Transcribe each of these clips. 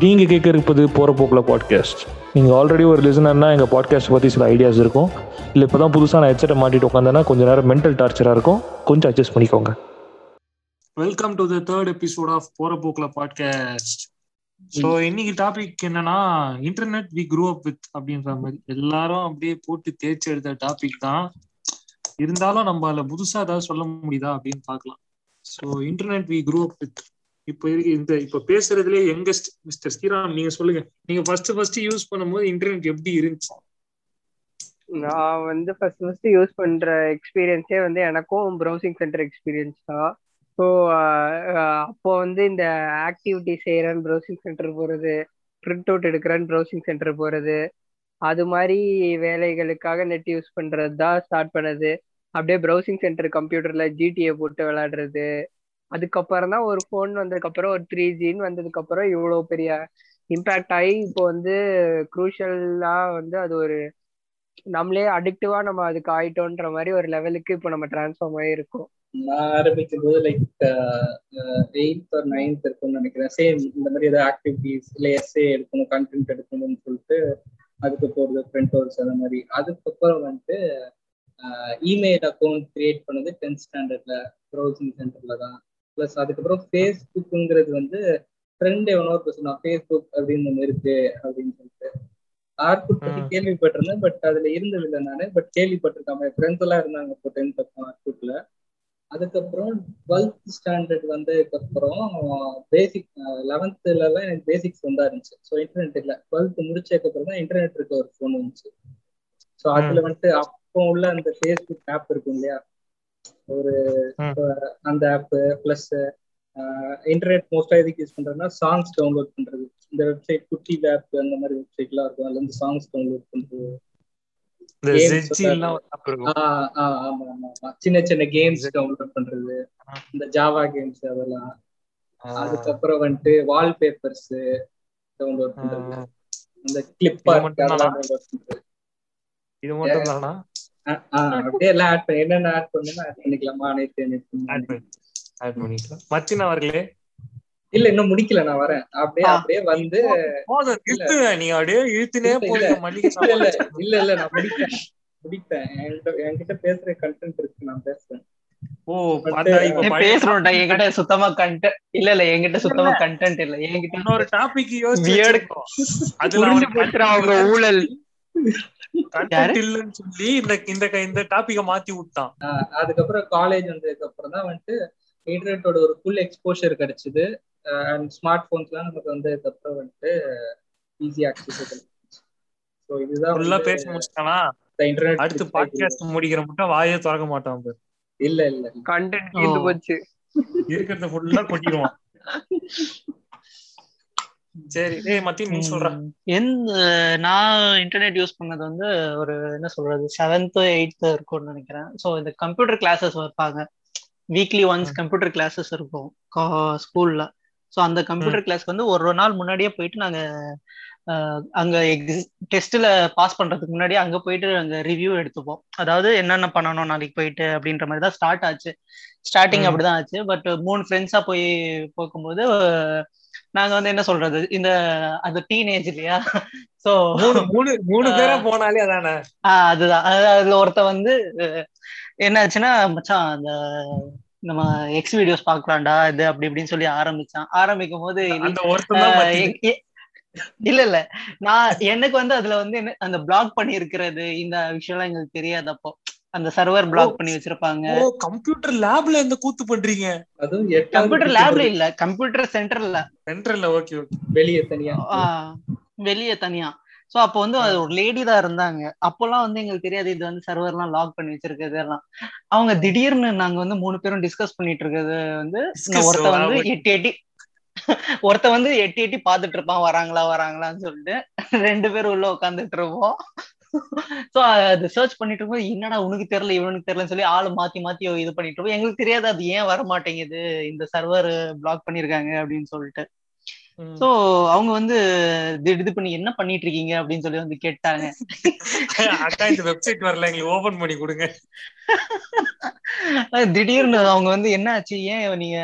நீங்கள் கேட்க இருப்பது போகிற போக்கில் பாட்காஸ்ட். நீங்கள் ஆல்ரெடி ஒரு லிசனர்னா எங்கள் பாட்காஸ்ட் பற்றி சில ஐடியாஸ் இருக்கும். இல்லை இப்போ தான் புதுசாக நான் ஹெட்செட்டை மாட்டிட்டு உட்காந்தேன்னா கொஞ்சம் நேரம் மென்டல் டார்ச்சராக இருக்கும், கொஞ்சம் அட்ஜஸ்ட் பண்ணிக்கோங்க. Welcome to the third episode of போகிற போக்கில் பாட்காஸ்ட். ஸோ இன்னைக்கு டாபிக் என்னன்னா internet we grew up with அப்படின்ற மாதிரி எல்லாரும் அப்படியே போட்டு தேர்ச்சி எடுத்த டாபிக் தான். இருந்தாலும் நம்ம அதில் புதுசாக ஏதாவது சொல்ல முடியுதா அப்படின்னு பார்க்கலாம். So internet we grew up with இப்போ இருக்கு இந்த இப்போ பேசுறதுலேயே யங்கஸ்ட் மிஸ்டர் ஸ்ரீராம், நீங்க சொல்லுங்க. நீங்க ஃபர்ஸ்ட் யூஸ் பண்ணும்போது இன்டர்நெட் எப்படி இருந்துச்சு? நான் ஃபர்ஸ்ட் யூஸ் பண்ற எக்ஸ்பீரியன்ஸே எனக்கும் ப்ரௌசிங் சென்டர் எக்ஸ்பீரியன்ஸ் தான். ஸோ அப்போ இந்த ஆக்டிவிட்டி செய்கிறேன்னு ப்ரௌசிங் சென்டர் போகிறது, பிரிண்ட் அவுட் எடுக்கிறேன்னு ப்ரௌசிங் சென்டர் போகிறது, அது மாதிரி வேலைகளுக்காக நெட் யூஸ் பண்ணுறது தான் ஸ்டார்ட் பண்ணது. அப்படியே ப்ரௌசிங் சென்டர் கம்ப்யூட்டரில் ஜிடிஏ போட்டு விளையாடுறது. அதுக்கப்புறம் தான் ஒரு ஃபோன் வந்ததுக்கப்புறம் ஒரு 3Gன்னு வந்ததுக்கப்புறம் இவ்வளோ பெரிய இம்பேக்ட் ஆகி இப்போ க்ரூஷலாக அது ஒரு நம்மளே அடிக்டிவாக நம்ம அதுக்கு ஆகிட்டோன்ற மாதிரி ஒரு லெவலுக்கு இப்போ நம்ம டிரான்ஸ்ஃபார்ம் ஆகி இருக்கோம். நான் ஆரம்பிக்கும் போது லைக் 8th or 9th இருக்கும்னு நினைக்கிறேன். சேம் இந்த மாதிரி ஏதாவது ஆக்டிவிட்டிஸ் இல்லை எஸ்ஏ எடுக்கணும், கண்டென்ட் எடுக்கணும்னு சொல்லிட்டு அதுக்கு போகிறது ஃப்ரெண்ட் ஒர்க்ஸ் அந்த மாதிரி. அதுக்கப்புறம் இமெயில் அக்கௌண்ட் கிரியேட் பண்ணது 10th ஸ்டாண்டர்டில் ப்ரௌசிங் சென்டரில் தான். ப்ளஸ் அதுக்கப்புறம் ஃபேஸ்புக்குங்கிறது ஃப்ரெண்ட் எவனோ பர்சன் ஃபேஸ்புக் அப்படின்னு ஒன்று இருக்கு அப்படின்னு சொல்லிட்டு ஆர்குட் பற்றி கேள்விப்பட்டிருந்தேன், பட் அதில் இருந்தது இல்லை நானே. பட் கேள்விப்பட்டிருக்காம என் ஃப்ரெண்ட்ஸ் எல்லாம் இருந்தாங்க இப்போ 10th அப்புறம் ஆர்குட்டில். அதுக்கப்புறம் 12th ஸ்டாண்டர்ட் வந்ததுக்கப்புறம் பேசிக் 11thலலாம் எனக்கு பேசிக்ஸ் இருந்துச்சு. ஸோ இன்டர்நெட் இல்லை. 12th முடிச்சதுக்கப்புறம் தான் இன்டர்நெட் இருக்க ஒரு ஃபோன் வந்துச்சு. ஸோ அதில் அப்போ உள்ள அந்த ஃபேஸ்புக் ஆப் இருக்கும் இல்லையா, ஒரு அந்த ஆப்பு ப்ளஸ் இன்டர்நெட் மோஸ்ட்டாக எதுக்கு யூஸ் பண்ணுறதுன்னா சாங்ஸ் டவுன்லோட் பண்ணுறது. இந்த வெப்சைட் குட்டி ஆப் அந்த மாதிரி வெப்சைட்லாம் இருக்கும், அதில் சாங்ஸ் டவுன்லோட் பண்ணுறது, சின்ன சின்ன கேம்ஸ் டவுன்லோட் பண்றது, இந்த ஜாவா கேம்ஸ் அதெல்லாம். அதுக்கப்புறம் வால்பேப்பர்ஸ் டவுன்லோட் பண்றது, இந்த கிளிப் ஆர்ட் டவுன்லோட் பண்றது. இது மட்டும் தானா? அப்படியே எல்லாம் ஆட் பண்ணி என்னென்ன ஆட் பண்ணணுமோ ஆட் பண்ணிக்கலாமா? ஆட் பண்ணிக்கலாம். மச்சின் அவர்களே, இல்ல இன்னும் முடிக்கல, நான் வரேன். அப்படியே இல்ல நான் முடிப்பேன். என்கிட்ட பேசுற கண்டென்ட் இருக்கு, நான் பேசுறேன். அதுக்கப்புறம் காலேஜ் வந்ததுக்கு அப்புறம் தான் இன்டர்நெட்டோட ஒரு ஃபுல் எக்ஸ்போஷர் கிடைச்சது. அண்ட் ஸ்மார்ட் ஃபோன்ஸ்லாம் நமக்கு வந்ததுக்கப்புறம் ஈஸி ஆக்சஸ் கிடைச்சிச்சு. ஸோ இதுதான் பேச முடிச்சுட்டானா இன்டர்நெட். அடுத்து பாட்காஸ்ட் முடிக்கிற மட்டும் வாயே திறக்க மாட்டான். இல்ல கண்டென்ட் இருந்து போச்சு, இருக்கிறத ஃபுல்லா கொட்டிடுவான். சரி மத்தி, நீ சொல்ற. நான் இன்டர்நெட் யூஸ் பண்ணது ஒரு என்ன சொல்றது 7th or 8th இருக்கும்னு நினைக்கிறேன். ஸோ இந்த கம்ப்யூட்டர் கிளாஸஸ் வைப்பாங்க வீக்லி ஒன்ஸ். கம்ப்யூட்டர் கிளாஸஸ் இருக்கும் ஸ்கூல்ல. ஸோ அந்த கம்ப்யூட்டர் கிளாஸ்க்கு ஒரு நாள் முன்னாடியே போயிட்டு நாங்கள் அங்கே டெஸ்ட்டில் பாஸ் பண்ணுறதுக்கு முன்னாடியே அங்கே போயிட்டு நாங்கள் ரிவ்யூ எடுத்துப்போம். அதாவது என்னென்ன பண்ணணும் நாளைக்கு போயிட்டு அப்படின்ற மாதிரி தான் ஸ்டார்ட் ஆச்சு. ஸ்டார்டிங் அப்படிதான் ஆச்சு. பட் 3 ஃப்ரெண்ட்ஸாக போய் பார்க்கும்போது நாங்கள் என்ன சொல்றது இந்த அது டீனேஜ் இல்லையா. ஸோ 3 பேரா போனாலே அதானே. அதுதான் அதில் ஒருத்த என்ன ஆச்சுன்னா, மச்சான் அந்த நம்ம எக்ஸ் வீடியோஸ் பாக்கலாம்டா இது அப்படி இப்படின்னு சொல்லி ஆரம்பிச்சான். ஆரம்பிக்கும் போது இல்ல நான் எனக்கு அதுல என்ன அந்த பிளாக் பண்ணி இருக்கிறது இந்த விஷயம் எங்களுக்கு தெரியாதப்போ அந்த சர்வர் பிளாக் பண்ணி வச்சிருப்பாங்க. கம்ப்யூட்டர் லேப்ல இந்த கூத்து பண்றீங்க? அதுவும் கம்ப்யூட்டர் லேப்ல இல்ல, கம்ப்யூட்டர் சென்டர்ல ஓகே ஓகே வெளியே தனியா. ஸோ அப்போ அது ஒரு லேடி தான் இருந்தாங்க. அப்போல்லாம் எங்களுக்கு தெரியாது இது சர்வர்லாம் லாக் பண்ணி வச்சிருக்கிறது எல்லாம். அவங்க திடீர்னு நாங்க 3 பேரும் டிஸ்கஸ் பண்ணிட்டு இருக்கிறது ஒருத்த எட்டி பாத்துட்டு இருப்பான் வராங்களான்னு சொல்லிட்டு 2 பேரும் உள்ள உட்காந்துட்டு இருப்போம். ஸோ அது சர்ச் பண்ணிட்டு இருக்கும்போது என்னடா உனக்கு தெரியல இவனுக்கு தெரியலன்னு சொல்லி ஆளு மாத்தி இது பண்ணிட்டு இருப்போம். எங்களுக்கு தெரியாது அது ஏன் வர மாட்டேங்குது இந்த சர்வர் பிளாக் பண்ணிருக்காங்க அப்படின்னு சொல்லிட்டு. சோ அவங்க வந்து இது பண்ணி என்ன பண்ணிட்டு இருக்கீங்க அப்படின்னு சொல்லி வந்து கேட்டாங்க. திடீர்னு அவங்க வந்து என்ன ஆச்சு, ஏன் நீங்க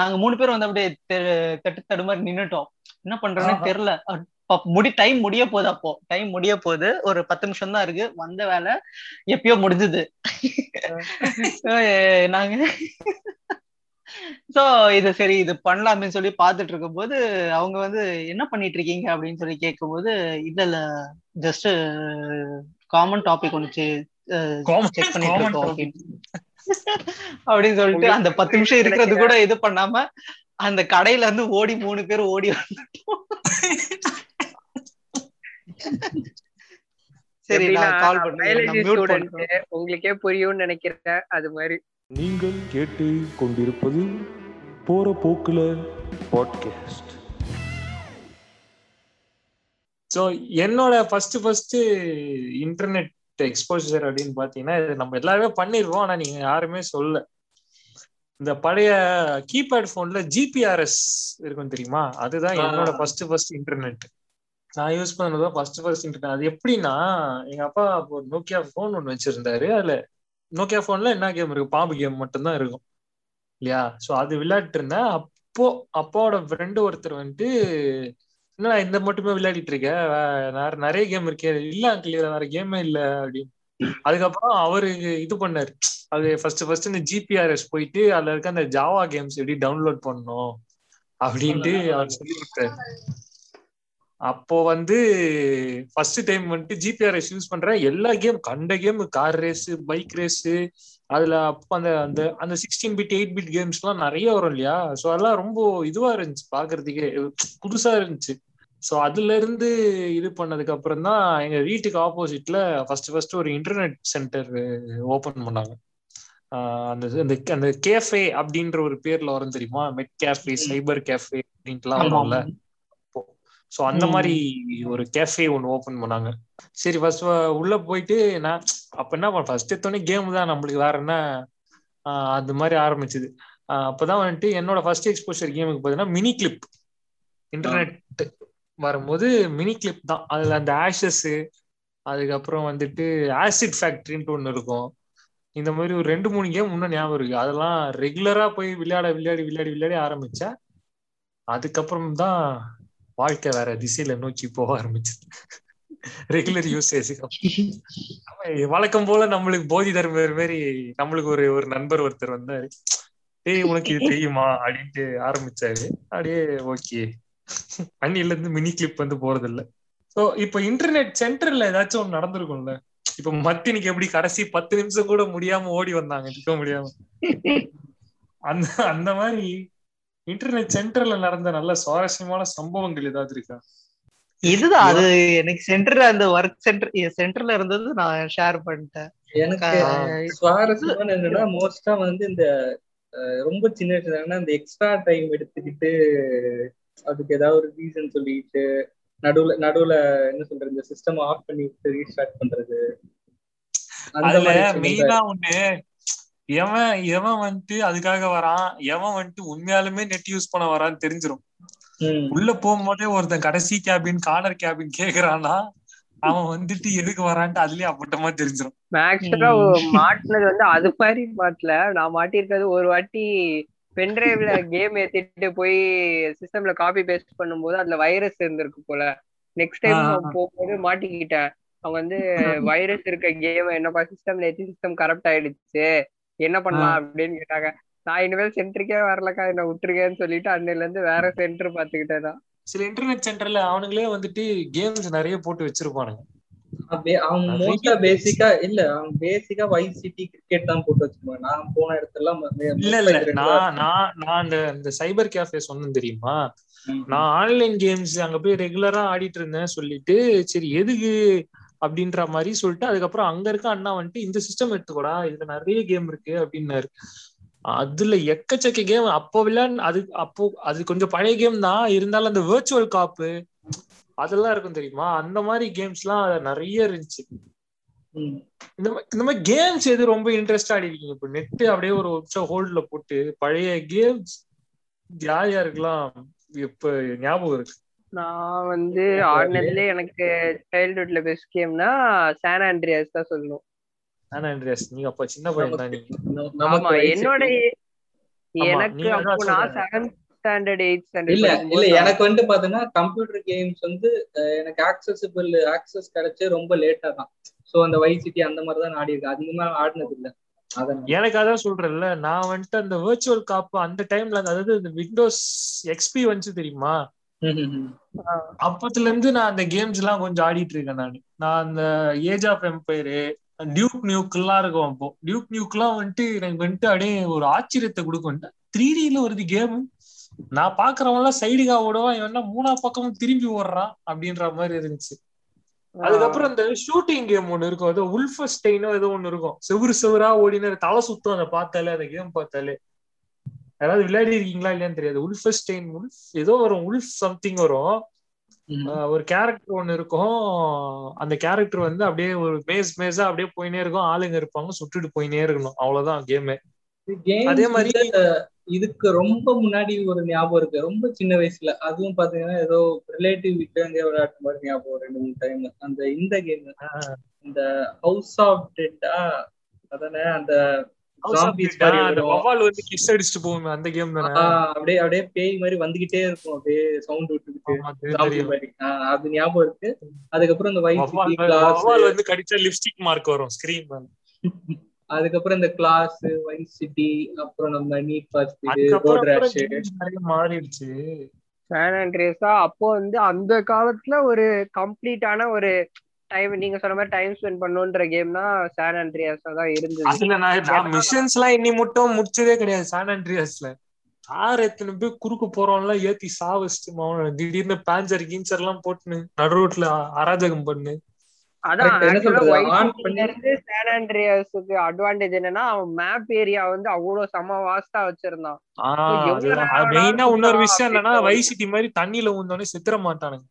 நாங்க மூணு பேர் வந்து அப்படியே தட்டு தடுமாறி நின்னுட்டோம், என்ன பண்றோன்னு தெரியல. டைம் முடிய போகுது, அப்போ டைம் முடிய போகுது, ஒரு 10 நிமிஷம் தான் இருக்கு, வந்த வேலை எப்பயோ முடிஞ்சுது நாங்க. சோ இது சரி இது பண்ணலாம் அப்படின்னு சொல்லி பாத்துட்டு இருக்கும் போது அவங்க வந்து என்ன பண்ணிட்டு இருக்கீங்க அப்படின்னு சொல்லி கேட்கும் போது, இல்ல ஜஸ்ட் காமன் டாபிக் ஒன்று செக் பண்ணிட்டு இருக்கோம் அப்படின்னு சொல்லிட்டு அந்த 10 நிமிஷம் இருக்கிறது கூட இது பண்ணாம அந்த கடையில இருந்து ஓடி 3 பேர் ஓடி வந்துட்டோம். சரி நான் கால் பண்ணுறேன், உங்களுக்கே புரியும்னு நினைக்கிறேன். அது மாதிரி நீங்கள் கேட்டு கொண்டிருப்பது போற போக்குல பாட்காஸ்ட். சோ என்னோட ஃபர்ஸ்ட் இன்டர்நெட் எக்ஸ்போசர் அப்படின்னு பாத்தீங்கன்னா, இது நம்ம எல்லாருமே பண்ணிருவோம், ஆனா நீங்க யாருமே சொல்ல. இந்த பழைய கீபேட் போன்ல ஜிபிஆர்எஸ் இருக்கும் தெரியுமா, அதுதான் என்னோட ஃபர்ஸ்ட் இன்டர்நெட் நான் யூஸ் பண்ணதுதான். ஃபர்ஸ்ட் இன்டர்நெட் அது எப்படின்னா, எங்க அப்பா ஒரு நோக்கியா போன் ஒன்னு வச்சிருந்தாரு, அதுல நோக்கியா போன்ல என்ன கேம் இருக்கு, பாம்பு கேம் மட்டும்தான் இருக்கும் இல்லையா. ஸோ அது விளையாடிட்டு இருந்தேன். அப்பாவோட ஃப்ரெண்டு ஒருத்தர் வந்துட்டு, என்ன இந்த மட்டுமே விளையாடிட்டு இருக்கேன், நிறைய கேம் இருக்கே, இல்லை அங்கிள் இதுல வேற கேமே இல்லை அப்படின்னு. அதுக்கப்புறம் அவரு இது பண்ணாரு, அது ஃபர்ஸ்ட் இந்த ஜிபிஆர்எஸ் போயிட்டு அதுல இருக்க அந்த ஜாவா கேம்ஸ் எப்படி டவுன்லோட் பண்ணணும் அப்படின்ட்டு அவர் சொல்லி கொடுத்தாரு. அப்போ வந்து ஃபர்ஸ்ட் டைம் வந்துட்டு ஜிபிஆர்எஸ் யூஸ் பண்ற எல்லா கேம் கண்ட game, car race, bike race, அதுல அப்போ அந்த அந்த 16-bit 8-bit கேம்ஸ் எல்லாம் நிறைய வரும் இல்லையா. ஸோ அதெல்லாம் ரொம்ப இதுவா இருந்துச்சு பாக்குறதுக்கே, புதுசா இருந்துச்சு. ஸோ அதுல இருந்து இது பண்ணதுக்கு அப்புறம் தான் எங்க வீட்டுக்கு ஆப்போசிட்ல ஃபர்ஸ்ட் ஒரு இன்டர்நெட் சென்டர் ஓபன் பண்ணாங்க. அந்த அந்த கேஃபே அப்படின்ற ஒரு பேர்ல வரும் தெரியுமா, மெட் கேஃபே, சைபர் கேஃபே அப்படின்ட்டுலாம் வரும்ல. ஸோ அந்த மாதிரி ஒரு கேஃபே ஒன்று ஓப்பன் பண்ணாங்க. சரி ஃபர்ஸ்ட் உள்ள போயிட்டு நான் அப்போ என்ன பண்ண, ஃபர்ஸ்ட் எடுத்தோடனே கேம் தான் நம்மளுக்கு, வேற என்ன, அது மாதிரி ஆரம்பிச்சுது. அப்போதான் வந்துட்டு என்னோட ஃபர்ஸ்ட் எக்ஸ்போஷர் கேமுக்கு பார்த்தீங்கன்னா மினி கிளிப். இன்டர்நெட் வரும்போது மினி கிளிப் தான், அதில் அந்த ஆஷஸ்ஸு, அதுக்கப்புறம் வந்துட்டு ஆசிட் ஃபேக்ட்ரின்ட்டு ஒன்று இருக்கும். இந்த மாதிரி ஒரு 2-3 கேம் இன்னும் ஞாபகம் இருக்கு. அதெல்லாம் ரெகுலராக போய் விளையாடி ஆரம்பித்தேன். அதுக்கப்புறம் தான் வாழ்க்கை வேற திசையில நோக்கி போக ஆரம்பிச்சது. ரெகுலர் யூசேஜுக்கு வழக்கம் போல நம்மளுக்கு போதி தர்மர் மாதிரி நம்மளுக்கு ஒரு நண்பர் ஒருத்தர் வந்தாரு, டேய் உனக்கு இது தெரியுமா அப்படின்ட்டு ஆரம்பிச்சாரு. அப்படியே ஓகே அண்ணில இருந்து மினி கிளிப் வந்து போறது இல்ல. சோ இப்ப இன்டர்நெட் சென்டர்ல ஏதாச்சும் ஒண்ணு நடந்திருக்கும்ல, இப்ப மத்தினிக்கு எப்படி கடைசி 10 நிமிஷம் கூட முடியாம ஓடி வந்தாங்க, நிற்க முடியாம, அந்த அந்த மாதிரி இன்டர்நெட் சென்டர்ல நடந்த நல்ல சுவாரஸ்யமான சம்பவங்கள் ஏதாவது இருக்கா? இதுதான் அது எனக்கு சென்டர், அந்த வர்க் சென்டர்ல இருந்தது நான் ஷேர் பண்ணிட்டேன். எனக்கு சுவாரஸ்யமான என்னன்னா, மோஸ்டா வந்து இந்த ரொம்ப சின்ன விஷயம், இந்த எக்ஸ்ட்ரா டைம் எடுத்துக்கிட்டு அதுக்கு ஏதாவது ஒரு ரீசன் சொல்லிட்டு நடுவுல என்ன சொல்றது, இந்த சிஸ்டம் ஆஃப் பண்ணிட்டு ரீஸ்டார்ட் பண்றது. அதுல மெயினா ஒண்ணு, எவன் வந்துட்டு அதுக்காக வரான், எவன் வந்துட்டு உண்மையாலுமே நெட் யூஸ் பண்ண வரான்னு தெரிஞ்சிடும். உள்ள போகும்போதே ஒருத்தன் கடைசி கேபின், கார்னர் கேபின் கேக்குறான்னா அவன் வந்துட்டு எதுக்கு வரான்ட்டு அதுலயே அப்பட்டமா தெரிஞ்சிடும். மாட்டினது வந்து அது மாதிரி மாட்டல, நான் மாட்டி இருக்கிறது ஒரு வாட்டி பென்ட்ரைவ்ல கேம் ஏத்திட்டு போய் சிஸ்டம்ல காப்பி பேஸ்ட் பண்ணும் போது அதுல வைரஸ் இருந்திருக்கு போல. நெக்ஸ்ட் டைம் போகும்போது மாட்டிக்கிட்டேன், அவன் வந்து வைரஸ் இருக்க கேம் என்னப்பா சிஸ்டம்ல ஏத்தி சிஸ்டம் கரப்ட் ஆயிடுச்சு, என்ன பண்ணலாம் அப்படின்னு கேட்டாங்க. நான் இனிமேல் சென்டருக்கே வரலக்கா, என்ன விட்டுருக்கேன்னு சொல்லிட்டு அன்னையில இருந்து வேற சென்டர் பாத்துக்கிட்டேதான். சில இன்டர்நெட் சென்டர்ல அவனுங்களே வந்துட்டு கேம்ஸ் நிறைய போட்டு வச்சிருப்பானுங்க. சைபர் கேஃபே சொன்னேன் தெரியுமா, நான் ஆன்லைன் கேம்ஸ் அங்க போய் ரெகுலரா ஆடிட்டு இருந்தேன் சொல்லிட்டு, சரி எதுக்கு அப்படின்ற மாதிரி சொல்லிட்டு, அதுக்கப்புறம் அங்க இருக்க அண்ணா வந்துட்டு இந்த சிஸ்டம் எடுத்துக்கூடா, இதுல நிறைய கேம் இருக்கு அப்படின்னாரு. அதுல எக்கச்சக்க கேம் அப்போ விளையாடு, அது கொஞ்சம் பழைய கேம் தான் இருந்தாலும் அந்த வெர்ச்சுவல் காப்பு அதெல்லாம் இருக்கும் தெரியுமா, அந்த மாதிரி கேம்ஸ் எல்லாம் நிறைய இருந்துச்சு. இந்த மாதிரி கேம்ஸ் எது ரொம்ப இன்ட்ரெஸ்டா ஆடி இருக்கீங்க? இப்ப நெட் அப்படியே ஒரு ஹோல்ட்ல போட்டு பழைய கேம்ஸ் ஜாலியா இருக்கலாம், இப்ப ஞாபகம் இருக்கு. நான் வந்து ஆடினதுல எனக்கு சைல்ட்ஹுட்ல பெஸ்ட் கேம்னா சான் ஆண்ட்ரியாஸ் தான் சொல்லணும். சான் ஆண்ட்ரியாஸ் நீங்க அப்ப சின்ன பையன் தான். ஆமா என்னோட எனக்கு அப்போ நான் 7th ஸ்டாண்டர்ட் 8th ஸ்டாண்டர்ட். இல்ல இல்ல எனக்கு வந்து பாத்தீங்கன்னா கம்ப்யூட்டர் கேம்ஸ் வந்து எனக்கு ஆக்சஸ் கிடைச்சு ரொம்ப லேட்டா தான். சோ அந்த வைசிட்டி அந்த மாதிரி தான் ஆடி இருக்கு, அதுக்கு மேல ஆடினது இல்ல. எனக்கு அதான் சொல்றேன்ல, நான் வந்துட்டு அந்த வெர்ச்சுவல் காப்பு அந்த டைம்ல, அதாவது இந்த விண்டோஸ் எக்ஸ்பி வந்துச்சு தெரியுமா, அப்பத்துல இருந்து நான் அந்த கேம்ஸ் எல்லாம் கொஞ்சம் ஆடிட்டு இருக்கேன். நான் அந்த age of empire, Duke nook எல்லாம் இருக்கும். அப்போ டியூக் நியூக் எல்லாம் வந்துட்டு எனக்கு வந்துட்டு அப்படியே ஒரு ஆச்சரியத்தை கொடுக்கும். 3Dல வருது கேமு, நான் பாக்குறவன் எல்லாம் சைடுகா ஓடுவான், இவன் மூணா பக்கமும் திரும்பி ஓடுறான் அப்படின்ற மாதிரி இருந்துச்சு. அதுக்கப்புறம் இந்த ஷூட்டிங் கேம் ஒண்ணு இருக்கும், அது உல்ஃபஸ்டைனோ ஏதோ ஒண்ணு இருக்கும், செவுரு செவுரா ஓடினு தலை சுத்தம். அதை பார்த்தாலே, அந்த கேம் பார்த்தாலே, யாராவது விளையாடி இருக்கீங்களா இல்லையான்னு தெரியாது. உல்ஃபஸ்டைன் ஏதோ வரும், உல்ஃப் சம்திங் வரும். ஒரு கேரக்டர் ஒண்ணு இருக்கும், அந்த கேரக்டர் வந்து அப்படியே ஒரு மேஸா அப்படியே போயினே இருக்கும், ஆளுங்க இருப்பாங்க, சுட்டுட்டு போயினே இருக்கணும், அவ்வளவுதான் கேமு. அதே மாதிரி இதுக்கு ரொம்ப முன்னாடி ஒரு ஞாபகம் இருக்கு, ரொம்ப சின்ன வயசுல, அதுவும் பாத்தீங்கன்னா ஏதோ ரிலேட்டிவ் வீட்டுல எங்க விளையாட்டு மாதிரி ஞாபகம் 2-3 டைம். அந்த இந்த கேம், இந்த ஹவுஸ் ஆஃப் டெட்டா, அதானே அந்த அப்படியே பேய் மாதிரி வந்துகிட்டே இருக்கும், அப்படியே சவுண்ட் விட்டுக்கிட்டு, அது ஞாபகம் இருக்கு. அதுக்கப்புறம் இந்த வைஸ் கடிச்சா லிப்ஸ்டிக் மார்க் வரும் ஸ்கிரீன். அதுக்கப்புறம் இந்த கிளாஸ், வைஸ் சிட்டி, அப்புறம் நம்ம Need for Speed, Road Rash நிறைய மாறிடுச்சு. சான் ஆண்ட்ரியாஸா அப்போ வந்து அந்த காலத்துல ஒரு கம்ப்ளீட்டான ஒரு டைம், நீங்க சொன்ன மாதிரி டைம் ஸ்பெண்ட் பண்ணனும்ன்ற கேம்னா சான் ஆண்ட்ரியாஸா தான் இருந்தது. அதுல நான் மிஷன்ஸ்லாம் இன்னி மட்டும் முடிச்சதே கிடையாது. சான் ஆண்ட்ரியாஸ்ல ஆறு எத்தனை போய் குறுக்கு போறோம்ல, ஏத்தி சாவச்சுமா, திடீர்னு பேஞ்சர் கீஞ்சர் எல்லாம் போட்டுன்னு நடு ரோட்ல அராஜகம் பண்ணு. சான் ஆண்ட்ரியாஸுக்கு அட்வான்டேஜ் என்னன்னா, அவன் மேப் ஏரியா வந்து அவ்வளவு சம வாஸ்தா வச்சிருந்தான். மெயினா இன்னொரு விஷயம் என்னன்னா, வைசிட்டி மாதிரி தண்ணியில ஊந்தோடனே செத்துற மாட்டானுங்க,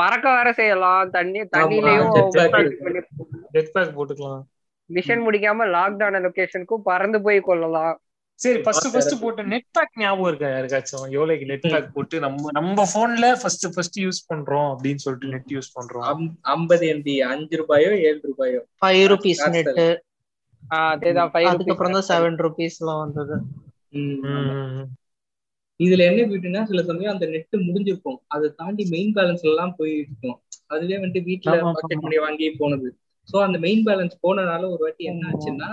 பறக்க வர செய்யலாம், தண்ணியிலயும் ஜெட் பேக் போட்டுக்கலாம், மிஷன் முடிக்காம லாக்டவுன் லொகேஷனுக்கும் பறந்து போய் கொள்ளலாம். சரி, ஃபர்ஸ்ட் போட்டு நெட் பேக் ஞாபகம் இருக்கா யாருக்காச்சும்? எவ்வளவு நெட் பேக் போட்டு நம்ம போன்ல ஃபர்ஸ்ட் யூஸ் பண்றோம் அப்படின்னு சொல்லிட்டு நெட் யூஸ் பண்றோம். 50 MB 5 ரூபாயோ 7 ரூபாயோ 5 ரூபீஸ் நெட். அதேதான் 5. அதுக்கப்புறம் தான் 7 ரூபீஸ் எல்லாம் வந்தது. இதுல என்ன பியூட்டினா, சில சமயம் அந்த நெட் முடிஞ்சிருக்கும், அதை தாண்டி மெயின் பேலன்ஸ்ல எல்லாம் போயிட்டு இருக்கும். அதுவே வந்துட்டு வீட்டுல பாக்கெட் மணி வாங்கி போனது. சோ அந்த மெயின் பேலன்ஸ் போனனால ஒரு வாட்டி என்ன ஆச்சுன்னா,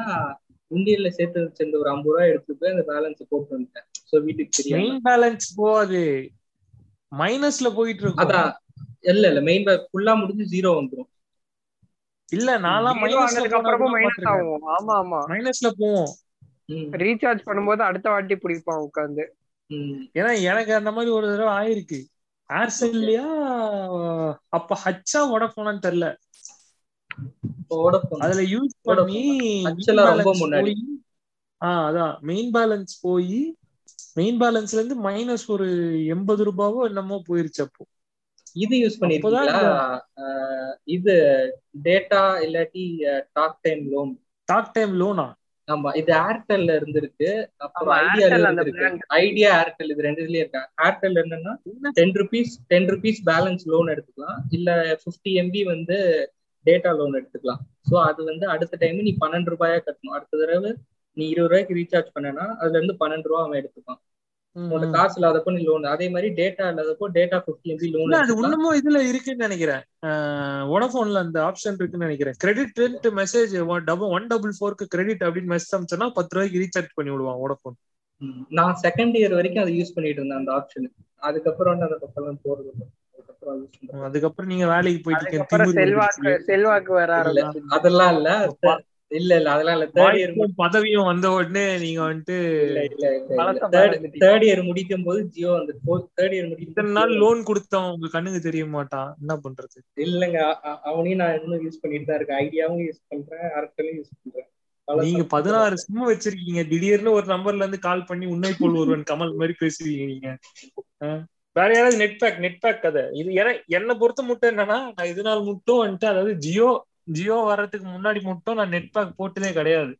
உண்டியல்ல சேர்த்து வச்சிருந்த ஒரு 50 ரூபாய் எடுத்துட்டு போய் அந்த பேலன்ஸ் போட்டு வந்துட்டேன். சோ வீட்டுக்கு தெரியும் மெயின் பேலன்ஸ் போகாது, மைனஸ்ல போயிட்டு இருக்கும். அதான் இல்ல மெயின் பேலன்ஸ் ஃபுல்லா முடிஞ்சு 0 வந்துரும். இல்ல நாலாம் மைனஸ்க்கு அப்புறமா மைனஸ் ஆகும். ஆமா ஆமா மைனஸ்ல போவோம். ரீசார்ஜ் பண்ணும்போது அடுத்த வாட்டி பிடிப்பான் உட்கார்ந்து. ஏன்னா எனக்கு அந்த மாதிரி ஒரு தடவை ஆயிருக்கு. ஏர்செல்லையா அப்ப ஹச்சா வோடாஃபோனான்னு தெரியல, அதுல யூஸ் பண்ணி அதான் மெயின் பேலன்ஸ் போய், மெயின் பேலன்ஸ்ல இருந்து மைனஸ் ஒரு 80 ரூபாவோ என்னமோ போயிருச்சு. அப்போ இது யூஸ் பண்ணிருக்கீங்களா? இது டேட்டா இல்லாட்டி டாக் டைம் லோனா? ஆமா, இது ஏர்டெல்ல இருந்திருக்கு, அப்புறம் ஐடியால இருந்திருக்கு. ஐடியா ஏர்டெல் இது ரெண்டுலயே இருக்கு. ஏர்டெல் என்னன்னா 10 ரூபீஸ் பேலன்ஸ் லோன் எடுத்துக்கலாம், இல்ல 50 MB வந்து டேட்டா லோன் எடுத்துக்கலாம். ஸோ அது வந்து அடுத்த டைம் நீ 12 ரூபாயா கட்டணும். அடுத்த தடவை நீ 20 ரூபாய்க்கு ரீசார்ஜ் பண்ணனா அதுல இருந்து 12 ரூபா அவன் எடுத்துப்பான். உங்களோட காசு இல்லாதப்போ நீ லோன். அதே மாதிரி டேட்டா இல்லாதப்போ டேட்டா 50 MB லோன். அது இன்னமும் இதுல இருக்குன்னு நினைக்கிறேன், வோடாஃபோன்ல அந்த ஆப்ஷன் இருக்குன்னு நினைக்கிறேன். கிரெடிட் மெசேஜ் 144க்கு கிரெடிட் அப்படின்னு மெசேஜ் அனுப்பிச்சனா 10 ரூபாய்க்கு ரீசார்ஜ் பண்ணி விடுவான் வோடாஃபோன். நான் செகண்ட் இயர் வரைக்கும் அதை யூஸ் பண்ணிட்டு இருந்தேன் அந்த ஆப்ஷன். அதுக்கப்புறம் அந்த பக்கம் போறது இல்லை. அதுக்கப்புறம் நீங்க வேலைக்கு போயிட்டு அதெல்லாம் இல்ல அதெல்லாம் இல்ல. தேர்ட் இயர் பதவியும் வந்த உடனே நீங்க வந்துட்டு தேர்ட் இயர் முடிக்கும் போது ஜியோ வந்து தேர்ட் இயர் முடிக்கும் இத்தனை நாள் லோன் கொடுத்தோம், உங்க கண்ணுக்கு தெரிய மாட்டான், என்ன பண்றது? இல்லங்க, அவனையும் நான் இன்னும் யூஸ் பண்ணிட்டு தான் இருக்கேன். ஐடியாவும் யூஸ் பண்றேன், அரட்டையும் யூஸ் பண்றேன். நீங்க 16 SIM வச்சிருக்கீங்க, திடீர்னு ஒரு நம்பர்ல இருந்து கால் பண்ணி உன்னை போல் ஒருவன் கமல் மாதிரி பேசுவீங்க நீங்க. வேற யாராவது நெட் பேக் கதை இது. என்னை பொறுத்த மட்டும் என்னன்னா, நான் இது நாள் மட்டும் வந்துட்டு, அதாவது ஜியோ வர்றதுக்கு முன்னாடி மட்டும் நான் நெட் பேக் போட்டதே கிடையாது.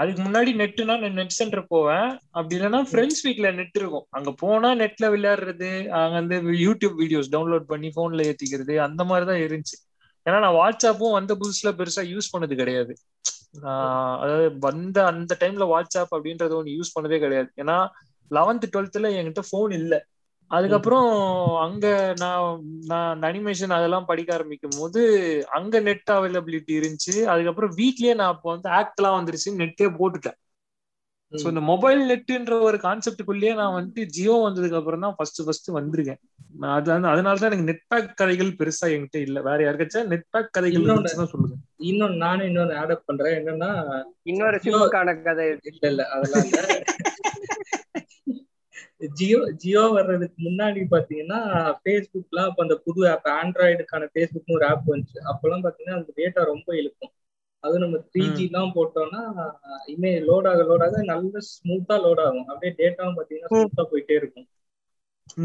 அதுக்கு முன்னாடி நெட்டுனா நான் நெட் சென்டர் போவேன். அப்படி இல்லைன்னா ஃப்ரெண்ட்ஸ் வீட்டில் நெட் இருக்கும், அங்கே போனால் நெட்டில் விளையாடுறது, அங்கே வந்து யூடியூப் வீடியோஸ் டவுன்லோட் பண்ணி ஃபோனில் ஏற்றிக்கிறது, அந்த மாதிரி தான் இருந்துச்சு. ஏன்னா நான் வாட்ஸ்அப்பும் வந்த புதுசில் பெருசாக யூஸ் பண்ணது கிடையாது. அதாவது வந்த அந்த டைமில் வாட்ஸ்அப் அப்படின்றத ஒன்று யூஸ் பண்ணதே கிடையாது. ஏன்னா 11th 12th என்கிட்ட ஃபோன் இல்லை. அதுக்கப்புறம் அங்கே நான் அனிமேஷன் அதெல்லாம் படிக்க ஆரம்பிக்கும் போது அங்கே நெட் அவைலபிலிட்டி இருந்துச்சு. அதுக்கப்புறம் வீட்லேயே நான் அப்போ வந்து ஆக்ட்லாம் வந்துருச்சு, நெட்டே போட்டுட்டேன். ஸோ இந்த மொபைல் நெட்டுன்ற ஒரு கான்செப்டுக்குள்ளேயே நான் வந்துட்டு ஜியோ வந்ததுக்கு அப்புறம் தான் ஃபர்ஸ்ட் வந்திருக்கேன். அது வந்து அதனாலதான் எனக்கு நெட் பேக் கதைகள் பெருசா என்கிட்ட இல்லை. வேற யாருக்காச்சும் நெட் பேக் கதைகள் தான் சொல்லுங்க. இன்னொன்னு நானே இன்னொன்னு ஆட் அப் பண்றேன். என்னன்னா இன்னொரு சிம்முக்கான கதை இல்லை, அதெல்லாம் இல்லை. ஜியோ வர்றதுக்கு முன்னாடி பாத்தீங்கன்னா பேஸ்புக்லாம் அப்ப அந்த புது ஆப் ஆண்ட்ராய்டுக்கான பேஸ்புக்னு ஒரு ஆப் வந்துச்சு. அப்பெல்லாம் பாத்தீங்கன்னா அந்த டேட்டா ரொம்ப இழுக்கும். அதுவும் நம்ம 3G எல்லாம் போட்டோம்னா இமேஜ் லோட் ஆக நல்ல ஸ்மூத்தா லோட் ஆகும். அப்படியே டேட்டாவும் பாத்தீங்கன்னா ஸ்மூத்தா போயிட்டே இருக்கும்.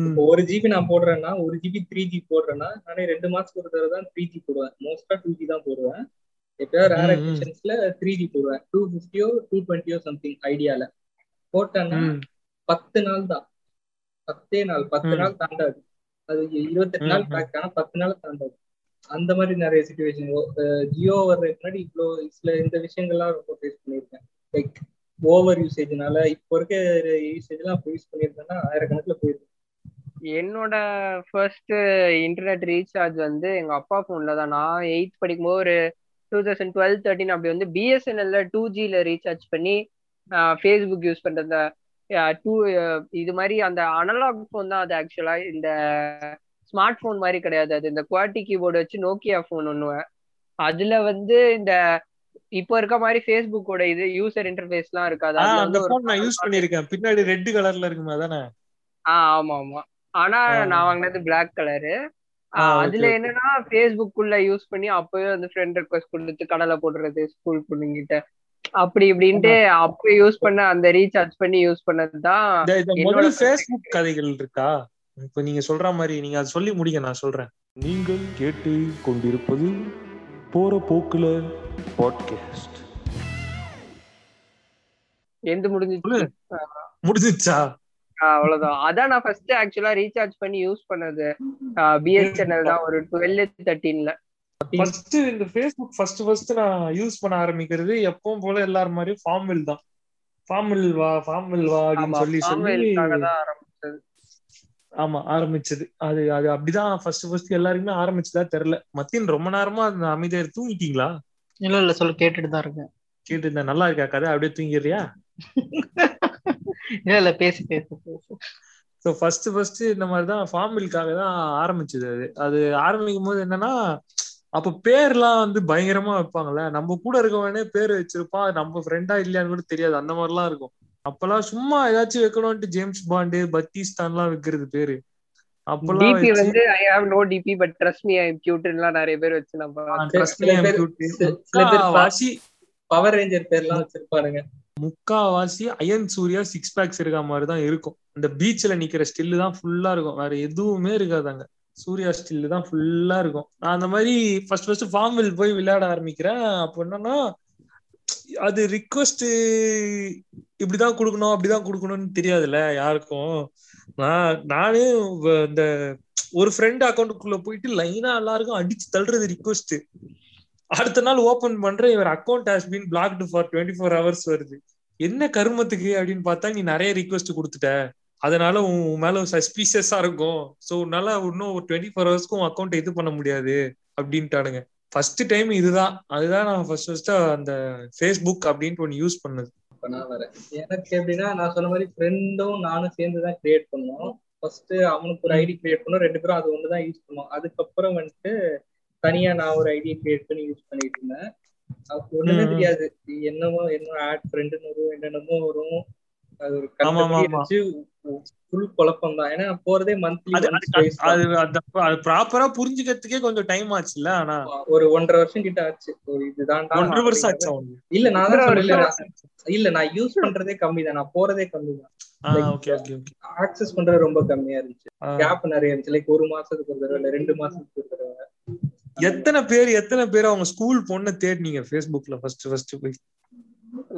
இப்போ 1GB நான் போடுறேன்னா 1GB 3G போடுறேன்னா நானே 2 மாசத்துக்கு ஒரு தடவை தான் 3G போடுவேன். மோஸ்டா 2G தான் போடுவேன். எப்பயாவது ரேர் எக்ஸ்டென்ஷன்ஸ்ல 3G போடுவேன். 250 or 220 சம்திங் ஐடியால போட்டேன்னா 10 நாள் தான், 10 நாள் தாண்டாது. அது 28 நாள் பேக் ஆனா 10 நாள் தாண்டாது. அந்த மாதிரி நிறைய சிச்சுவேஷன் ஜியோ வர்றதுக்கு முன்னாடி இவ்வளோ சில இந்த விஷயங்கள்லாம் ரொம்ப ஃபேஸ் பண்ணியிருக்கேன். லைக் ஓவர் யூசேஜ்னால இப்போ இருக்க யூசேஜ்லாம் அப்போ யூஸ் பண்ணியிருந்தேன்னா 1000 கணக்கில் போயிருக்கேன். என்னோட ஃபர்ஸ்ட் இன்டர்நெட் ரீசார்ஜ் வந்து எங்க அப்பா ஃபோன்ல தான். நான் 8th படிக்கும்போது ஒரு 2012-13 அப்படி வந்து பிஎஸ்என்எல்ல 2Gல ரீசார்ஜ் பண்ணி ஃபேஸ்புக் யூஸ் பண்றத இது மாதிரி அந்த அனலாக் ஃபோன் தான். அது ஆக்சுவலா இந்த ஸ்மார்ட் ஃபோன் மாதிரி கிடையாது. அது இந்த குவாட்டி கீபோர்டு வச்சு நோக்கியா ஃபோன் ஒன்று. அதுல வந்து இந்த இப்போ இருக்க மாதிரி ஃபேஸ்புக்கோட இது யூசர் இன்டர்ஃபேஸ் எல்லாம் இருக்காது. அந்த ஃபோன் நான் யூஸ் பண்ணிருக்கேன். பின்னாடி ரெட் கலர்ல இருக்குமா தானே? ஆமா ஆனா நான் வாங்கினது பிளாக் கலரு. அதுல என்னன்னா ஃபேஸ்புக்குள்ள யூஸ் பண்ணி அப்பவே வந்து ஃப்ரெண்ட் ரிக்வெஸ்ட் கொடுத்து கடலை போடுறது ஸ்கூல் பொண்ணுங்கிட்ட அப்படி இப்படின்ட்டு அப்ப யூஸ் பண்ண அந்த ரீசார்ஜ் பண்ணி யூஸ் பண்ணதுதான் என்னோட ஃபேஸ்புக் கதைகள் இருக்கா. இப்ப நீங்க சொல்ற மாதிரி நீங்க அதை சொல்லி முடிங்க, நான் சொல்றேன். நீங்கள் கேட்டு கொண்டிருப்பது போற போக்குல பாட்காஸ்ட். எந்த முடிஞ்சிச்சா அவ்வளவுதான். அதான் நான் ஃபர்ஸ்ட் ஆக்சுவலா ரீசார்ஜ் பண்ணி யூஸ் பண்ணது பிஎஸ்என்எல் தான், ஒரு 12-13ல. ஃபர்ஸ்ட் இந்த ஃபேஸ்புக் ஃபர்ஸ்ட் நான் யூஸ் பண்ண ஆரம்பிக்கிறது எப்பவும் போல எல்லாரும் மாதிரி ஃபார்மில் வா அப்படின்னு சொல்லி ஆரம்பிச்சது. அது அப்படிதான் ஃபர்ஸ்ட் எல்லாருக்குமே ஆரம்பிச்சதா தெரியல. மத்தியன் ரொம்ப நேரமா அமைதியார் தூங்கிட்டீங்களா? இல்ல சொல்ல கேட்டுட்டுதான் இருக்கேன். கேட்டுதான் நல்லா இருக்கா கதை? அப்படியே தூங்கிடுறியா? இல்ல பேசு. ஸோ ஃபர்ஸ்ட் இந்த மாதிரி தான் ஃபார்மில்காக தான் ஆரம்பிச்சது. அது ஆரம்பிக்கும் போது என்னன்னா அப்போ பேர்லாம் வந்து பயங்கரமா வைப்பாங்கல்ல. நம்ம கூட இருக்கவனே பேர் வச்சிருப்பான், நம்ம ஃப்ரெண்டா இல்லையான்னு கூட தெரியாது, அந்த மாதிரிலாம் இருக்கும். அப்பெல்லாம் சும்மா ஏதாச்சும் வைக்கணும்ட்டு ஜேம்ஸ் பாண்டு பத்திஸ்தான்லாம் வைக்கிறது பேரு. அப்பெல்லாம் வச்சிருப்பாருங்க. முக்காவாசி அயன் சூர்யா 6 packs இருக்க மாதிரிதான் இருக்கும். அந்த பீச்ல நிக்கிற ஸ்டில்லு தான் ஃபுல்லா இருக்கும், வேற எதுவுமே இருக்காதாங்க. சூர்யா ஸ்டில்லு தான் ஃபுல்லா இருக்கும். நான் அந்த மாதிரி ஃபர்ஸ்ட் ஃபார்மில் போய் விளையாட ஆரம்பிக்கிறேன். அப்ப என்னன்னா அது ரிக்வஸ்ட் இப்படிதான் கொடுக்கணும் அப்படிதான் கொடுக்கணும்னு தெரியாதுல்ல யாருக்கும். நானே இந்த ஒரு ஃப்ரெண்ட் அக்கௌண்ட்டுக்குள்ள போயிட்டு லைனா எல்லாருக்கும் அடிச்சு தள்ளுறது ரிக்வஸ்ட். அடுத்த நாள் ஓபன் பண்ற இவர் account has been blocked for 24 hours வருது. என்ன கருமத்துக்கு அப்படின்னு பார்த்தா நீ நிறைய ரிக்வஸ்ட் கொடுத்துட்ட, அதனால உன் மேல சஸ்பீசியஸா இருக்கும். ஸோ உன்னால இன்னும் ஒரு 24 hours உன் அக்கௌண்ட் இது பண்ண முடியாது அப்படின்ட்டானுங்க. ஃபர்ஸ்ட் டைம் இதுதான். அதுதான் நான் ஃபர்ஸ்ட் அந்த ஃபேஸ்புக் அப்படின்னு ஒன்று யூஸ் பண்ணது. இப்போ நான் வரேன். எனக்கு எப்படின்னா நான் சொன்ன மாதிரி ஃப்ரெண்டும் நானும் சேர்ந்து தான் கிரியேட் பண்ணோம். ஃபர்ஸ்ட் அவனுக்கு ஒரு ஐடி கிரியேட் பண்ணோம், 2 பேரும் அது ஒன்று தான் யூஸ் பண்ணோம். அதுக்கப்புறம் வந்துட்டு தனியா நான் ஒரு ஐடியை கிரியேட் பண்ணி யூஸ் பண்ணிட்டு இருந்தேன். அவருக்கு ஒண்ணுமே தெரியாது, என்னமோ ஆட் ஃப்ரெண்டுன்னு வரும், என்னென்னமோ வரும். அது ஒரு கண்டுபிடிச்சு ஃபுல் குழப்பம் தான். ஏன்னா போறதே மந்த்லி. அது ப்ராப்பரா புரிஞ்சுக்கிறதுக்கே கொஞ்சம் டைம் ஆச்சுல்ல. ஆனா ஒரு 1.5 வருஷம் கிட்ட ஆச்சு. இதுதான் 1.5 வருஷம் ஆச்சு. இல்ல நான் யூஸ் பண்றதே கம்மி தான், நான் போறதே கம்மி தான். ஆக்சஸ் பண்றது ரொம்ப கம்மியா இருந்துச்சு. கேப் நிறைய இருந்துச்சு. லைக் 1 மாசத்துக்கு ஒரு தடவை இல்ல 2 மாசத்துக்கு ஒரு தடவை. எத்தனை பேர் அவங்க ஸ்கூல் பொண்ணு தேடினீங்க ஃபேஸ்புக்ல ஃபர்ஸ்ட் போய்?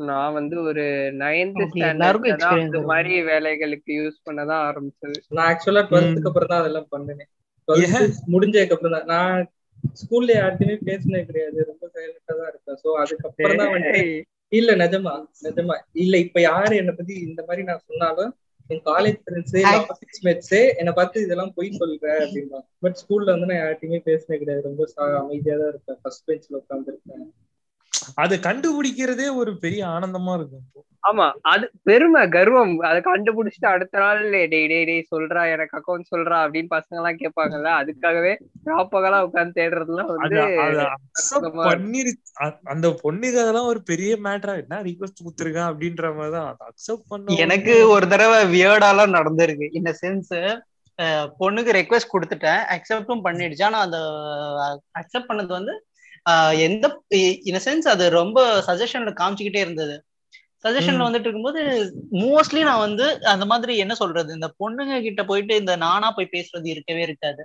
நான் வந்து ஒரு 9th ஸ்டாண்டர்ட்ல தான் இந்த மாதிரி வேலைகளுக்கு யூஸ் பண்ணதான் ஆரம்பிச்சது. நான் ஆக்சுவலா 12th அப்புறம் தான் அதெல்லாம் பண்ணேன். 12th முடிஞ்சதுக்கு அப்புறம் தான் நான் ஸ்கூல்ல யார்கிட்டயுமே பேசினே கிடையாது, ரொம்ப சைலண்டா தான் இருப்பேன். சோ அதுக்கு அப்புறம் தான் வந்து இல்ல நிஜமா இல்ல இப்ப யாரு என்ன பத்தி இந்த மாதிரி நான் சொன்னாலும் என் காலேஜ் ஃப்ரெண்ட்ஸு மேட்ஸு என்னை பார்த்து இதெல்லாம் போய் சொல்றேன் அப்படின்னா. பட் ஸ்கூல்ல வந்து நான் யார்கிட்டயுமே பேசினே கிடையாது, ரொம்ப அமைதியா தான் இருப்பேன், ஃபர்ஸ்ட் பெஞ்ச்ல உட்காந்துருப்பேன். அது கண்டுபிடிக்கிறதே ஒரு பெரிய ஆனந்தமா இருக்கும். ஆமா, அது பெருமை, கர்வம். அதை கண்டுபிடிச்சிட்டு அடுத்த நாள் டே சொல்றா, எனக்கு அக்கௌண்ட் சொல்றா அப்படின்னு பசங்க எல்லாம் கேட்பாங்கல்ல, அதுக்காகவே டாப்பகெல்லாம் உட்காந்து தேடுறதுலாம் வந்து அந்த பொண்ணுக்கு அதெல்லாம் ஒரு பெரிய மேட்டரா என்ன ரிக்வெஸ்ட் கொடுத்துருக்கேன் அப்படின்ற மாதிரிதான் அதை அக்செப்ட் பண்ண. எனக்கு ஒரு தடவை வியர்டாலாம் நடந்திருக்கு. இந்த சென்ஸ் பொண்ணுக்கு ரெக்வெஸ்ட் கொடுத்துட்டேன், அக்செப்டும் பண்ணிடுச்சு. ஆனா அந்த அக்செப்ட் பண்ணது வந்து எந்த இன் சென்ஸ் அது ரொம்ப சஜஷன்ல காமிச்சுக்கிட்டே இருந்தது. சஜஷன்ல வந்துட்டு இருக்கும்போது மோஸ்ட்லி நான் வந்து அந்த மாதிரி என்ன சொல்றது, இந்த பொண்ணுங்க கிட்ட போயிட்டு இந்த நானா போய் பேசுறது இருக்கவே இருக்காது.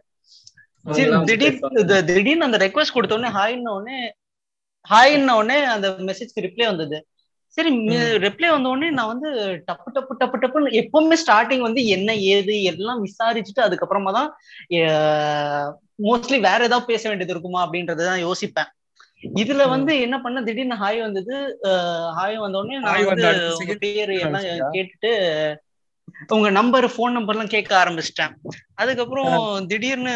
திடீர்னு அந்த ரெக்வஸ்ட் கொடுத்தோடனே ஹாய்ன்ன உடனே அந்த மெசேஜ்க்கு ரிப்ளை வந்தது. சரி, ரிப்ளை வந்தோடனே நான் வந்து டப்பு டப்புன்னு எப்பவுமே ஸ்டார்டிங் வந்து என்ன ஏது எல்லாம் விசாரிச்சுட்டு அதுக்கப்புறமா தான் மோஸ்ட்லி வேற ஏதாவது பேச வேண்டியது இருக்குமா அப்படின்றதான் யோசிப்பேன். இதுல வந்து என்ன பண்ண, திடீர்னு ஹாய் வந்தது. ஹாய் வந்தோடனே நான் வந்து பேரு எல்லாம் கேட்டுட்டு உங்க நம்பர், போன் நம்பர் எல்லாம் கேட்க ஆரம்பிச்சிட்டேன். அதுக்கப்புறம் திடீர்னு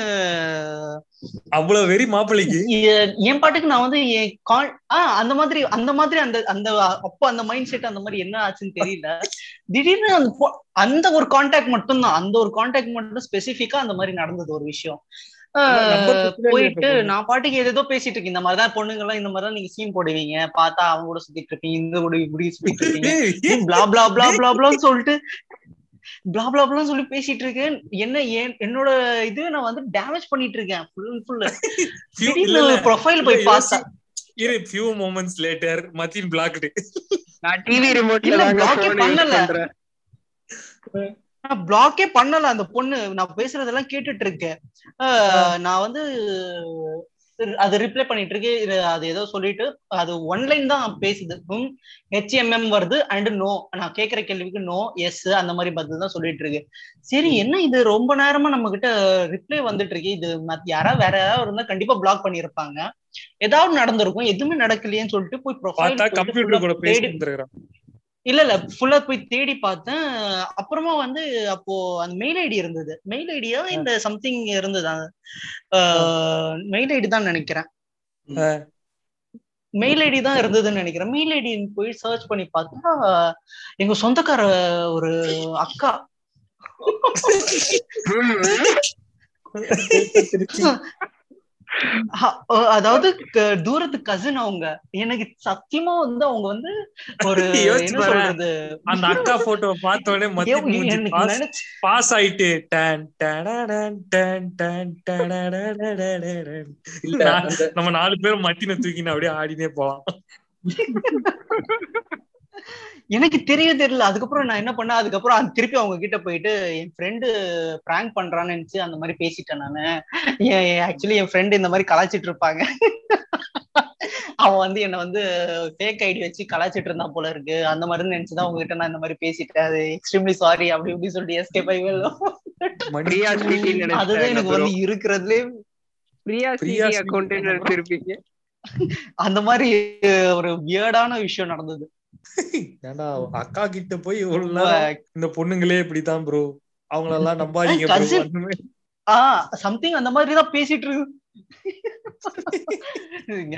அவ்வளவு வெறி மாப்பிள்ளைக்கு என் பாட்டுக்கு நான் வந்து அந்த மாதிரி அந்த அப்போ அந்த மைண்ட் செட் அந்த மாதிரி என்ன ஆச்சுன்னு தெரியல. திடீர்னு அந்த ஒரு கான்டாக்ட் மட்டும்தான், ஸ்பெசிஃபிக்கா அந்த மாதிரி நடந்தது ஒரு விஷயம். போயிட்டு நான் பாட்டுக்கு ஏதோ பேசிட்டு இருக்கேன். இந்த மாதிரிதான் பொண்ணுங்க எல்லாம் இந்த மாதிரிதான் நீங்க சீன் போடுவீங்க, பார்த்தா அவங்க கூட சுத்திட்டு இருக்கீங்க, இந்த கூட இப்படி சுத்திட்டு இருக்கீங்க, பிளா பிளா பிளா பிளா பிளான்னு சொல்லிட்டு பிளாப்ளாப்லாம் சொல்லி பேசிட்டு இருக்கேன். என்னோட இது நான் வந்து டேமேஜ் பண்ணிட்டு இருக்கேன் ஃபுல் அண்ட் ஃபுல். ப்ரொஃபைல் போய் பார்த்தா இரு ஃபியூ மொமெண்ட்ஸ் லேட்டர் மதின் பிளாக்டு. நான் டிவி ரிமோட்ல பிளாக் பண்ணல, பிளாக்கே பண்ணல. அந்த பொண்ணு நான் பேசுறதெல்லாம் கேட்டுட்டு இருக்கேன். நான் வந்து அது ரிப்ளை பண்ணிட்டு இருக்கேன். அது ஏதோ சொல்லிட்டு அது ஒன்லைன் தான் பேசுது. ஹெச்எம்எம் வருது அண்ட் நோ, நான் கேட்கற கேள்விக்கு நோ எஸ் அந்த மாதிரி பதில் தான் சொல்லிட்டு இருக்கு. சரி, என்ன இது ரொம்ப நேரமா நம்ம கிட்ட ரிப்ளை வந்துட்டு இருக்கு, இது யாராவது வேற யாராவது இருந்தா கண்டிப்பா பிளாக் பண்ணிருப்பாங்க, ஏதாவது நடந்திருக்கும், எதுவுமே நடக்கலையேன்னு சொல்லிட்டு போய் ப்ரொஃபைல் ஃபுல்லா போய் தேடி பார்த்தேன். அப்புறமா வந்து அப்போ அந்த மெயில் ஐடி இருந்தது, மெயில் ஐடியா இந்த சம்திங் இருந்தது, மெயில் ஐடி தான் நினைக்கிறேன், மெயில் ஐடி போய் சர்ச் பண்ணி பார்த்தா எங்க சொந்தக்கார ஒரு அக்கா, அதாவது தூரத்து கசின். அவங்க எனக்கு சத்தியமா வந்து அவங்க வந்து ஒரு அந்த அக்கா போட்டோ பார்த்தோடனே பாஸ் ஆயிட்டு நம்ம 4 பேரும் மத்தின தூக்கின அப்படியே ஆடினே போலாம். எனக்கு தெரியல. அதுக்கப்புறம் நான் என்ன பண்ண, அதுக்கப்புறம் திருப்பி அவங்க கிட்ட போயிட்டு என் ஃப்ரெண்டு பிராங்க் பண்றான்னு நினைச்சு அந்த மாதிரி பேசிட்டேன். நானு ஆக்சுவலி என் ஃப்ரெண்டு இந்த மாதிரி கலாய்ச்சிட்டு இருப்பாங்க, அவன் வந்து என்னை வந்து ஃபேக் ஐடி வச்சு கலாய்ச்சிட்டு இருந்தான் போல இருக்கு, அந்த மாதிரி நினைச்சுதான் அவங்க கிட்ட நான் இந்த மாதிரி பேசிட்டேன், அது எக்ஸ்ட்ரீம்லி சாரி அப்படி இப்படி சொல்லிட்டு எஸ்கேப் ஆகி வெளில. அதுதான் எனக்கு வந்து இருக்கிறதுலே அந்த மாதிரி ஒரு வியர்டான விஷயம் நடந்தது. ஏண்டா அக்கா கிட்ட போய் இந்த பொண்ணுங்களே இப்படிதான் ப்ரோ, அவங்களெல்லாம் நம்பாதீங்க, சம்திங் அந்த மாதிரிதான் பேசிட்டு இருக்கு.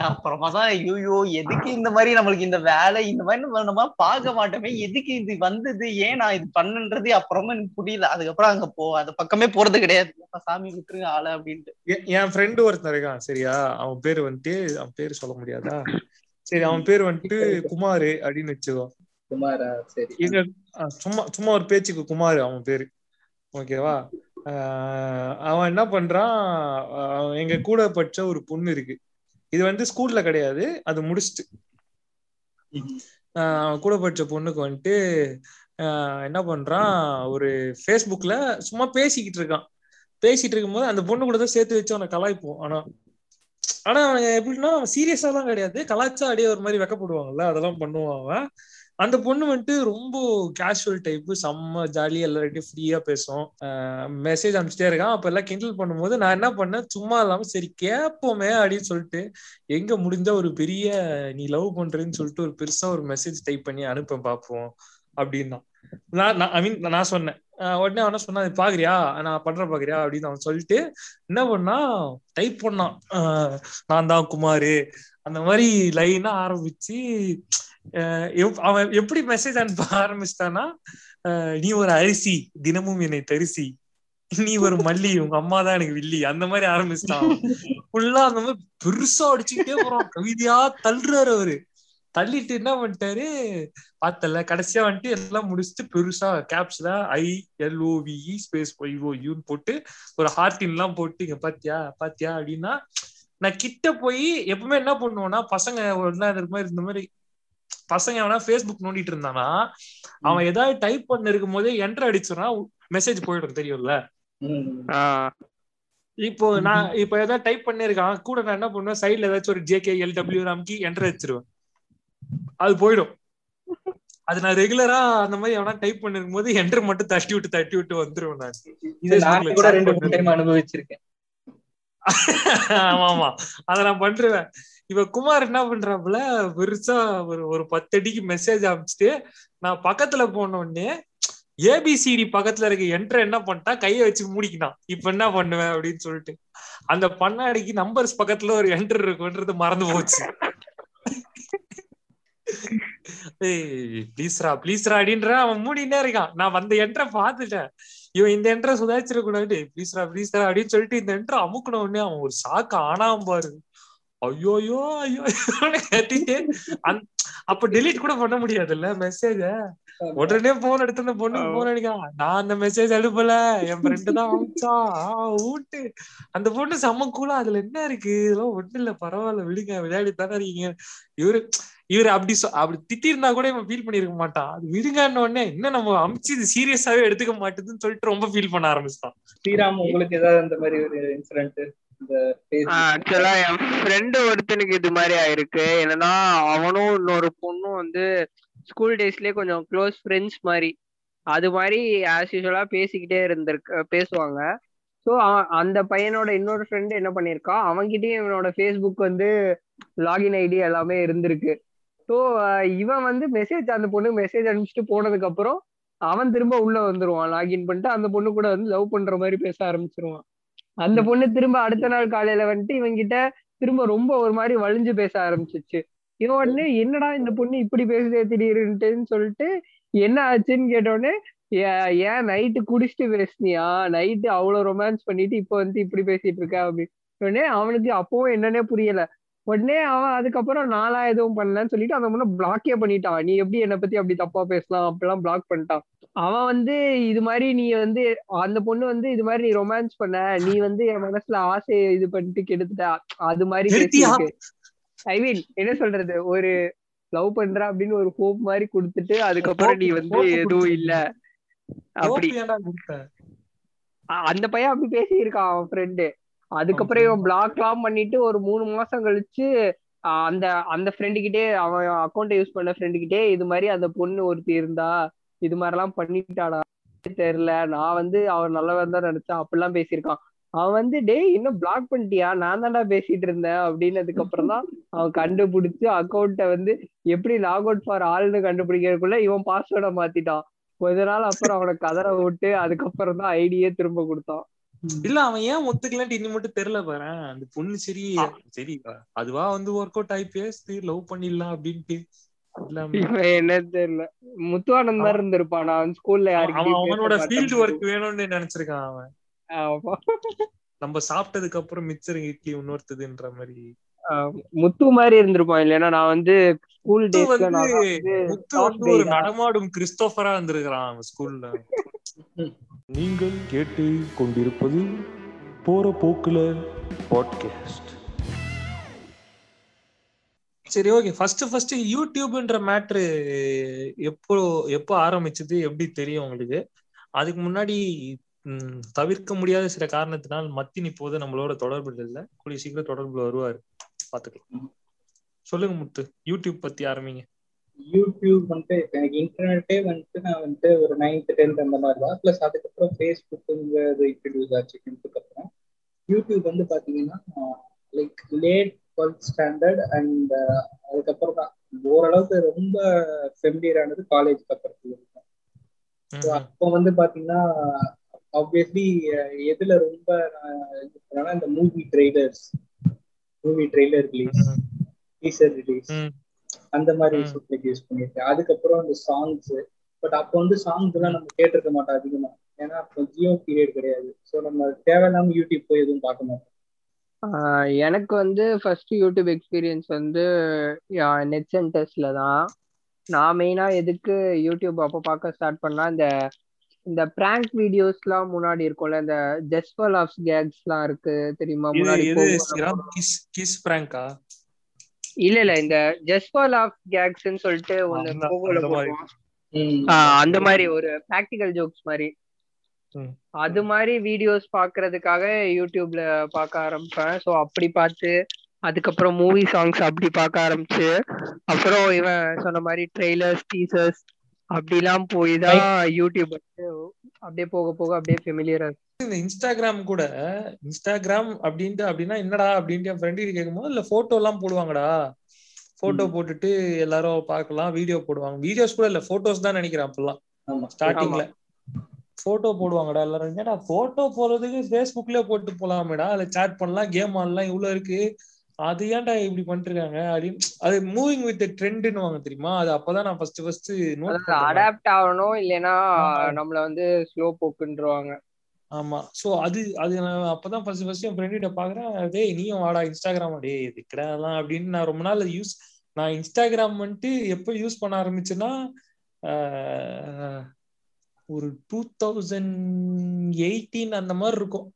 அப்புறமா தான் ஐயோ எதுக்கு இந்த மாதிரி நம்மளுக்கு இந்த வேலை, இந்த மாதிரி நம்ம பார்க்க மாட்டோமே, எதுக்கு இது வந்தது, ஏன் நான் இது பண்ணுன்றது அப்புறமா எனக்கு புரியல. அதுக்கப்புறம் அங்க போ அது பக்கமே போறது கிடையாது, சாமி விட்டுருங்க ஆளை அப்படின்ட்டு. என் ஃப்ரெண்டு ஒருத்தன் இருக்கான் சரியா, அவன் பேரு வந்துட்டு, அவன் பேரு சொல்ல முடியாதா, சரி அவன் பேர் வந்துட்டு குமாரு அப்படின்னு வச்சுக்கோ. குமாரா? சரி. எங்க சும்மா சும்மா ஒரு பேச்சுக்கு குமாரு அவன் பேரு, ஓகேவா. அவன் என்ன பண்றான், எங்க கூட படிச்ச ஒரு பொண்ணு இருக்கு, இது வந்து ஸ்கூல்ல கிடையாது, அது முடிச்சுட்டு அவன் கூட படிச்ச பொண்ணுக்கு வந்துட்டு என்ன பண்றான், ஒரு ஃபேஸ்புக்ல சும்மா பேசிக்கிட்டு இருக்கான். பேசிட்டு இருக்கும்போது அந்த பொண்ணு கூட தான் சேர்த்து வச்சு அவனை கலாய்ப்போம். ஆனா ஆனா அவனுங்க எப்படின்னா அவன் சீரியஸா எல்லாம் கிடையாது, கலாச்சா அடியே ஒரு மாதிரி வெக்கப்படுவாங்கல்ல அதெல்லாம் பண்ணுவான் அவன். அந்த பொண்ணு வந்துட்டு ரொம்ப கேஷுவல் டைப்பு, செம்ம ஜாலி, எல்லார்கிட்டையும் ஃப்ரீயா பேசும். மெசேஜ் அனுப்பிச்சிட்டே இருக்கான். அப்ப எல்லாம் கிண்டல் பண்ணும்போது நான் என்ன பண்ணேன், சும்மா இல்லாம சரி கேட்போமே அப்படின்னு சொல்லிட்டு எங்க முடிஞ்ச ஒரு பெரிய நீ லவ் பண்றேன்னு சொல்லிட்டு ஒரு பெருசா ஒரு மெசேஜ் டைப் பண்ணி அனுப்ப பார்ப்போம் அப்படின்னா நான் சொன்னேன். உடனே அவனா சொன்னா பாக்குறியா நான் பண்ற பாக்குறியா அப்படின்னு அவன் சொல்லிட்டு என்ன பண்ணா டைப் பண்ணான், நான் தான் குமாரு அந்த மாதிரி லைனா ஆரம்பிச்சு அவன் எப்படி மெசேஜ் அனுப்ப ஆரம்பிச்சிட்டானா, நீ ஒரு அரிசி தினமும் என்னை தரிசி, நீ ஒரு மல்லி உங்க அம்மா தான் எனக்கு வில்லி, அந்த மாதிரி ஆரம்பிச்சிட்டான். ஃபுல்லா அந்த மாதிரி பெருசா அடிச்சுக்கிட்டே போறான், கவிதையா தள்ளுறாரு அவரு. தள்ளிட்டு என்ன பண்ணிட்டாரு பார்த்தல கடைசியா வந்துட்டு எல்லாம் முடிச்சுட்டு பெருசா கேப்ஸ்ல ILOVE ஸ்பேஸ் IOUன்னு போட்டு ஒரு ஹார்டின் எல்லாம் போட்டு இங்க பாத்தியா பாத்தியா அப்படின்னா. நான் கிட்ட போய் எப்பவுமே என்ன பண்ணுவோம்னா பசங்க ஒரு மாதிரி இந்த மாதிரி பசங்க அவனா ஃபேஸ்புக் நோண்டிட்டு இருந்தானா அவன் ஏதாவது டைப் பண்ண இருக்கும் போதே என்டர் அடிச்சோம்னா மெசேஜ் போயிடும் தெரியும்ல. இப்போ நான் இப்ப ஏதாவது டைப் பண்ணிருக்கான் கூட நான் என்ன பண்ணுவேன் சைட்ல ஏதாச்சும் ஒரு JKLW ராம்கி என்டர் அடிச்சிருவேன், அது போயிடும். அது நான் ரெகுலரா அந்த மாதிரி அவனா டைப் பண்ணிருக்கும் போது என்டர் மட்டும் தட்டி விட்டு வந்துருவேன். நான் அனுபவிச்சிருக்கேன். ஆமா ஆமா அத நான் பண்றேன். இவ குமார் என்ன பண்றாப்புல பெருசா ஒரு 10 அடிக்கு மெசேஜ் அனுப்பிச்சுட்டு நான் பக்கத்துல போன உடனே ABCD பக்கத்துல இருக்க என்ட்ர என்ன பண்ணிட்டா கையை வச்சு மூடிக்கினான். இப்ப என்ன பண்ணுவேன் அப்படின்னு சொல்லிட்டு அந்த பண்ணாடிக்கு நம்பர்ஸ் பக்கத்துல ஒரு என்ட்ரு இருக்குன்றது மறந்து போச்சு. பிளீஸ்ரா பிளீஸ்ரா அப்படின்ற அவன் மூடினே இருக்கான். நான் அந்த என்ட்ர பாத்துட்டேன், இவன் இந்த என்ட்ர சுதாச்சிட கூடாது பிளீஸ்ரா பிளீஸ்ரா அப்படின்னு சொல்லிட்டு இந்த என்ட்ர அமுக்கின உடனே அவன் ஒரு சாக்கு ஆனாம் பாரு, ஐயோயோ ஐயோ கட்டிட்டு அப்ப டெலீட் கூட பண்ண முடியாதுல்ல மெசேஜ. உடனே போன் எடுத்து அந்த பொண்ணுக்கு போன் அடிக்கான், நான் அந்த மெசேஜ் அனுப்பல என் ஃப்ரெண்டு தான் அனுப்பிச்சான் ஊட்டு. அந்த பொண்ணு செம்ம கூலா, அதுல என்ன இருக்கு இதெல்லாம் ஒண்ணு இல்ல பரவாயில்ல விடுங்க விளையாடி தானே இருக்கீங்க. இவரு அப்படி திட்டிருந்தா கூட இவன் ஃபீல் பண்ணிருக்க மாட்டான். அது விடுங்கன்னு உடனே இன்னும் நம்ம அமிச்சு இது சீரியஸாவே எடுத்துக்க மாட்டேதுன்னு சொல்லிட்டு ரொம்ப ஃபீல் பண்ண ஆரம்பிச்சிட்டான். ஸ்ரீராம் உங்களுக்கு ஏதாவது அந்த மாதிரி ஒரு இன்சிடென்ட்? ஆக்சுவலா என் ஃப்ரெண்டு ஒருத்தனுக்கு இது மாதிரி ஆயிருக்கு. என்னன்னா அவனும் இன்னொரு பொண்ணும் வந்து ஸ்கூல் டேஸ்லயே கொஞ்சம் க்ளோஸ் ஃப்ரெண்ட்ஸ் மாதிரி அது மாதிரி ஆஸ் யூஸ்வலா பேசிக்கிட்டே பேசுவாங்க. ஸோ அந்த பையனோட இன்னொரு ஃப்ரெண்டு என்ன பண்ணியிருக்கான், அவன்கிட்டயும் இவனோட ஃபேஸ்புக் வந்து லாகின் ஐடி எல்லாமே இருந்திருக்கு. ஸோ இவன் வந்து அந்த பொண்ணுக்கு மெசேஜ் அனுப்பிச்சுட்டு போனதுக்கு அப்புறம் அவன் திரும்ப உள்ள வந்துருவான் லாகின் பண்ணிட்டு, அந்த பொண்ணு கூட வந்து லவ் பண்ற மாதிரி பேச ஆரம்பிச்சிருவான். அந்த பொண்ணு திரும்ப அடுத்த நாள் காலையில வந்துட்டு இவங்கிட்ட திரும்ப ரொம்ப ஒரு மாதிரி வலிஞ்சு பேச ஆரம்பிச்சிச்சு. இவன் உடனே என்னடா இந்த பொண்ணு இப்படி பேசுதே திடீர்னுட்டுன்னு சொல்லிட்டு என்ன ஆச்சுன்னு கேட்டோடனே, ஏன் நைட்டு குடிச்சிட்டு பேசினியா, நைட்டு அவ்வளோ ரொமான்ஸ் பண்ணிட்டு இப்போ வந்து இப்படி பேசிட்டு இருக்க அப்படின்னு. அவனுக்கு அப்பவும் என்னன்னே புரியல. உடனே அவன் அதுக்கப்புறம் நாளா எதுவும் பண்ணலன்னு சொல்லிட்டு அந்த பொண்ணை பிளாக்கே பண்ணிட்டான். நீ எப்படி என்னை பத்தி அப்படி தப்பா பேசலாம் அப்படிலாம் பிளாக் பண்ணிட்டான். அவன் வந்து இது மாதிரி நீ வந்து அந்த பொண்ணு வந்து இது மாதிரி நீ ரொமான்ஸ் பண்ண, நீ வந்து என் மனசுல ஆசையை இது பண்ணிட்டு கெடுத்துட்ட அது மாதிரி பேசிட்டு, ஐ மீன் என்ன சொல்றது ஒரு லவ் பண்ற அப்படின்னு ஒரு ஹோப் மாதிரி கொடுத்துட்டு அதுக்கப்புறம் நீ வந்து எதுவும் இல்ல அப்படி அந்த பையன் அப்படி பேசியிருக்கான் அவன் ஃப்ரெண்டு. அதுக்கப்புறம் இவன் பிளாக்லாம் பண்ணிட்டு ஒரு 3 மாசம் கழிச்சு அந்த அந்த ஃப்ரெண்டு கிட்டே அவன் அக்கௌண்ட் யூஸ் பண்ண ஃப்ரெண்டு கிட்டே இது மாதிரி அந்த பொண்ணு ஒருத்தி இருந்தா இது மாதிரிலாம் பண்ணிட்டாடா தெரியல, நான் வந்து அவர் நல்லவன் தான் நினைச்சேன் அப்படிலாம் பேசியிருக்கான். அவன் வந்து டேய் இன்னும் பிளாக் பண்ணிட்டியா, நான் தான்டா பேசிட்டு இருந்தேன் அப்படின்னதுக்கு அப்புறம் தான் அவன் கண்டுபிடிச்சு அக்கௌண்ட்டை வந்து எப்படி லாக் அவுட் ஃபார் ஆள்னு கண்டுபிடிக்கிறதுக்குள்ள இவன் பாஸ்வேர்டை மாத்திட்டான். கொஞ்ச நாள் அப்புறம் அவனை கதற விட்டு அதுக்கப்புறம் தான் ஐடியே திரும்ப கொடுத்தான். இல்ல அவன் ஏன் ஒத்துக்கலான்ட்டு இன்னும் மட்டும் தெரியல பாரு. அந்த பொண்ணு சரி சரி அதுவா வந்து ஒர்க் அவுட் ஆகி பேசி லவ் பண்ணிடலாம் அப்படின்ட்டு என்ன தெரியல முத்துவானந்தா இருந்திருப்பான். நான் ஸ்கூல்ல யாருக்கு அவனோட ஃபீல்ட் ஒர்க் வேணும்னு நினைச்சிருக்கான் அவன். நம்ம சாப்பிட்டதுக்கு அப்புறம் மிச்சர் இட்லி உணர்த்துதுன்ற மாதிரி முத்து மாதிரி இருந்திருப்பான். இல்லைன்னா நான் வந்து ஸ்கூல் டேஸ்ல முத்து வந்து ஒரு நடமாடும் கிறிஸ்டோபரா இருந்திருக்கான் அவன் ஸ்கூல்ல. நீங்கள் கேட்டு கொண்டிருப்பது போற போக்குல பாட்காஸ்ட். சரி ஓகே, ஃபர்ஸ்ட் யூடியூப்ன்ற மேட்ரு எப்போ ஆரம்பிச்சது எப்படி தெரியும் உங்களுக்கு? அதுக்கு முன்னாடி தவிர்க்க முடியாத சில காரணத்தினால் மத்தின் இப்போது நம்மளோட தொடர்புல இல்லை, கூடிய சீக்கிரம் தொடர்புல வருவாரு, பாத்துக்கலாம். சொல்லுங்க முத்து, யூடியூப் பத்தி ஆரம்பிங்க. யூடியூப் வந்துட்டு எனக்கு இன்டர்நெட்டே வந்துட்டு நான் வந்துட்டு ஒரு 9th 10th அந்த மாதிரி தான். பிளஸ் அதுக்கப்புறம் ஃபேஸ்புக்குங்கிறது இன்ட்ரடியூஸ் ஆச்சு. அப்புறம் யூடியூப் வந்து பார்த்தீங்கன்னா like late 12th standard and அதுக்கப்புறம் தான் ஓரளவுக்கு ரொம்ப ஃபெமிலியரானது காலேஜுக்கு அப்புறத்துல இருக்கும். ஸோ அப்போ வந்து பார்த்தீங்கன்னா ஆப்வியஸ்லி எதுல ரொம்ப இந்த movie trailer release, teaser release, அந்த மாதிரி விஷயத்துக்கு யூஸ் பண்ணிருக்கேன். அதுக்கப்புறம் இந்த சாங்ஸ், பட் அப்போ வந்து சாங்ஸ் எல்லாம் நம்ம கேட்டிருக்க மாட்டோம் அதிகமா, ஏன்னா அப்போ ஜியோ பீரியட் கிடையாது. ஸோ நம்ம தேவையில்லாம யூடியூப் போய் எதுவும் பார்க்க மாட்டோம். எனக்கு வந்து ஃபர்ஸ்ட் யூடியூப் எக்ஸ்பீரியன்ஸ் வந்து நெட் சென்டர்ஸ்ல தான். நான் மெயினா எதுக்கு யூடியூப் அப்போ பார்க்க ஸ்டார்ட் பண்ணா, இந்த பிராங்க் வீடியோஸ்லாம் முன்னாடி இருக்கும்ல, இந்த ஜஸ்ட் ஃபார் லாஃப்ஸ் கேக்ஸ்லாம் இருக்கு தெரியுமா? இல்ல இந்த ஜஸ்ட் ஃபார் லாஃப்ஸ் கேக்ஸ்னு சொல்லிட்டு அந்த மாதிரி ஒரு பிராக்டிகல் ஜோக்ஸ் மாதிரி, அது மாதிரி வீடியோஸ் பாக்குறதுக்காக யூடியூப்ல பார்க்க ஆரம்பிப்பேன். ஸோ அப்படி பார்த்து அதுக்கப்புறம் மூவி சாங்ஸ் அப்படி பார்க்க ஆரம்பிச்சு, அப்புறம் இவன் சொன்ன மாதிரி ட்ரெய்லர்ஸ், டீசர்ஸ் அப்படிலாம் போய் தான் யூடியூப் அப்படியே போக போக அப்படியே ஃபெமிலியரா இருக்கு. இந்த இன்ஸ்டாகிராம் கூட, இன்ஸ்டாகிராம் அப்படின்ட்டு அப்படின்னா என்னடா அப்படின்ட்டு என் ஃப்ரெண்டு கேட்கும்போது, இல்லை போட்டோ எல்லாம் போடுவாங்கடா, போட்டோ போட்டுட்டு எல்லாரும் பார்க்கலாம், வீடியோ போடுவாங்க, வீடியோஸ் கூட இல்லை போட்டோஸ் தான் நினைக்கிறேன் அப்பெல்லாம் ஸ்டார்டிங்ல. போட்டோ போடுவாங்கடா எல்லாரும், ஏன்னா போட்டோ போடுறதுக்கு ஃபேஸ்புக்லயே போட்டு போலாமேடா, அதில் சேட் பண்ணலாம், கேம் ஆடலாம், இவ்வளோ இருக்கு, அது ஏன்டா இப்படி பண்ணிருக்காங்க அப்படின்னு. அது மூவிங் வித் ட்ரெண்ட்னு வாங்க தெரியுமா, அது அப்பதான் நான் ஃபர்ஸ்ட் நோட் அடாப்ட் ஆகணும், இல்லைன்னா நம்மள வந்து ஸ்லோ போக்குன்றவாங்க. ஆமா, சோ அது நான் அப்பதான் ஃபர்ஸ்ட் என் ஃப்ரெண்ட்கிட்ட பாக்குறேன், அதே நீயும் வாடா இன்ஸ்டாகிராம், அடே இது கிடையாதான் அப்படின்னு. நான் ரொம்ப நாள் நான் இன்ஸ்டாகிராம் வந்துட்டு எப்போ யூஸ் பண்ண ஆரம்பிச்சேன்னா ஒரு 2018 அந்த மாதிரி இருக்கும்,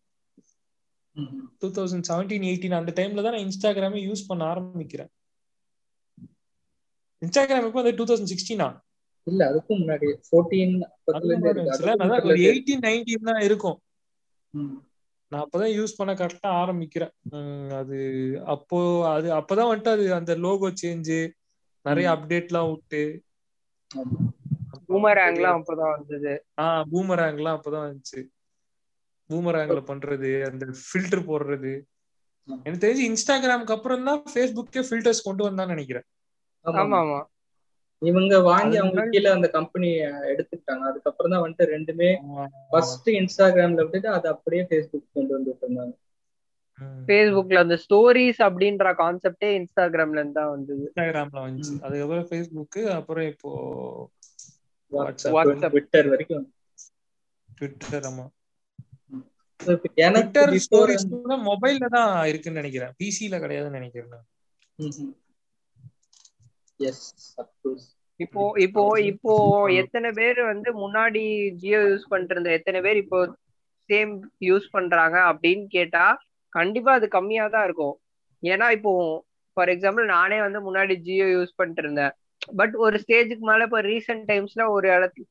2017-18 அந்த டைம்ல தான் நான் இன்ஸ்டாகிராமே யூஸ் பண்ண ஆரம்பிக்கிறேன். இன்ஸ்டாகிராம் இப்போ அது 2016 இல்ல அதுக்கு முன்னாடி 14 இருந்து 18-19 தான் இருக்கும். நான் அப்பதான் யூஸ் பண்ண கரெக்டா ஆரம்பிக்கிறேன். அது அப்பதான் வந்துட்டு அது அந்த லோகோ சேஞ்ச், நிறைய அப்டேட்லாம் விட்டு, பூமராங்லாம் அப்பதான் வந்தது. பூமராங்லாம் அப்பதான் வந்துச்சு, பூமராங்ல பண்றது, அந்த ஃபில்டர் போடுறது. எனக்கு தெரிஞ்சு இன்ஸ்டாகிராமுக்கு அப்புறம் தான் ஃபேஸ்புக்கே ஃபில்டர்ஸ் கொண்டு வந்தான்னு நினைக்கிறேன். ஆமா ஆமா, இவங்க வாங்கி அவங்க கீழே அந்த கம்பெனி எடுத்துட்டாங்க. அதுக்கப்புறம் தான் வந்துட்டு ரெண்டுமே ஃபர்ஸ்ட் இன்ஸ்டாகிராம்ல விட்டுட்டு அது அப்படியே ஃபேஸ்புக் கொண்டு வந்துட்டு இருந்தாங்க. ஃபேஸ்புக்ல அந்த ஸ்டோரிஸ் அப்படின்ற கான்செப்டே இன்ஸ்டாகிராம்ல இருந்து தான் வந்தது, இன்ஸ்டாகிராம்ல வந்துச்சு. அதுக்கப்புறம் ஃபேஸ்புக், அப்புறம் இப்போ வாட்ஸ்அப், ட்விட்டர் வரைக்கும். ட்விட்டர், ஆமா, ட்விட்டர் ஸ்டோரிஸ் கூட மொபைல்ல தான் இருக்குன்னு நினைக்கிறேன், பிசில கிடையாதுன்னு நினைக்கிறேன். எஸ், இப்போ இப்போ இப்போ எத்தனை பேர் வந்து முன்னாடி ஜியோ யூஸ் பண்றது, எத்தனை பேர் இப்போ சேம் யூஸ் பண்றாங்க அப்படின்னு கேட்டா கண்டிப்பா அது கம்மியா தான் இருக்கும். ஏன்னா இப்போ ஃபார் எக்ஸாம்பிள் நானே வந்து முன்னாடி ஜியோ யூஸ் பண்ணிட்டு இருந்தேன், பட் ஒரு ஸ்டேஜுக்கு மேல இப்போ ரீசெண்ட் டைம்ஸ்ல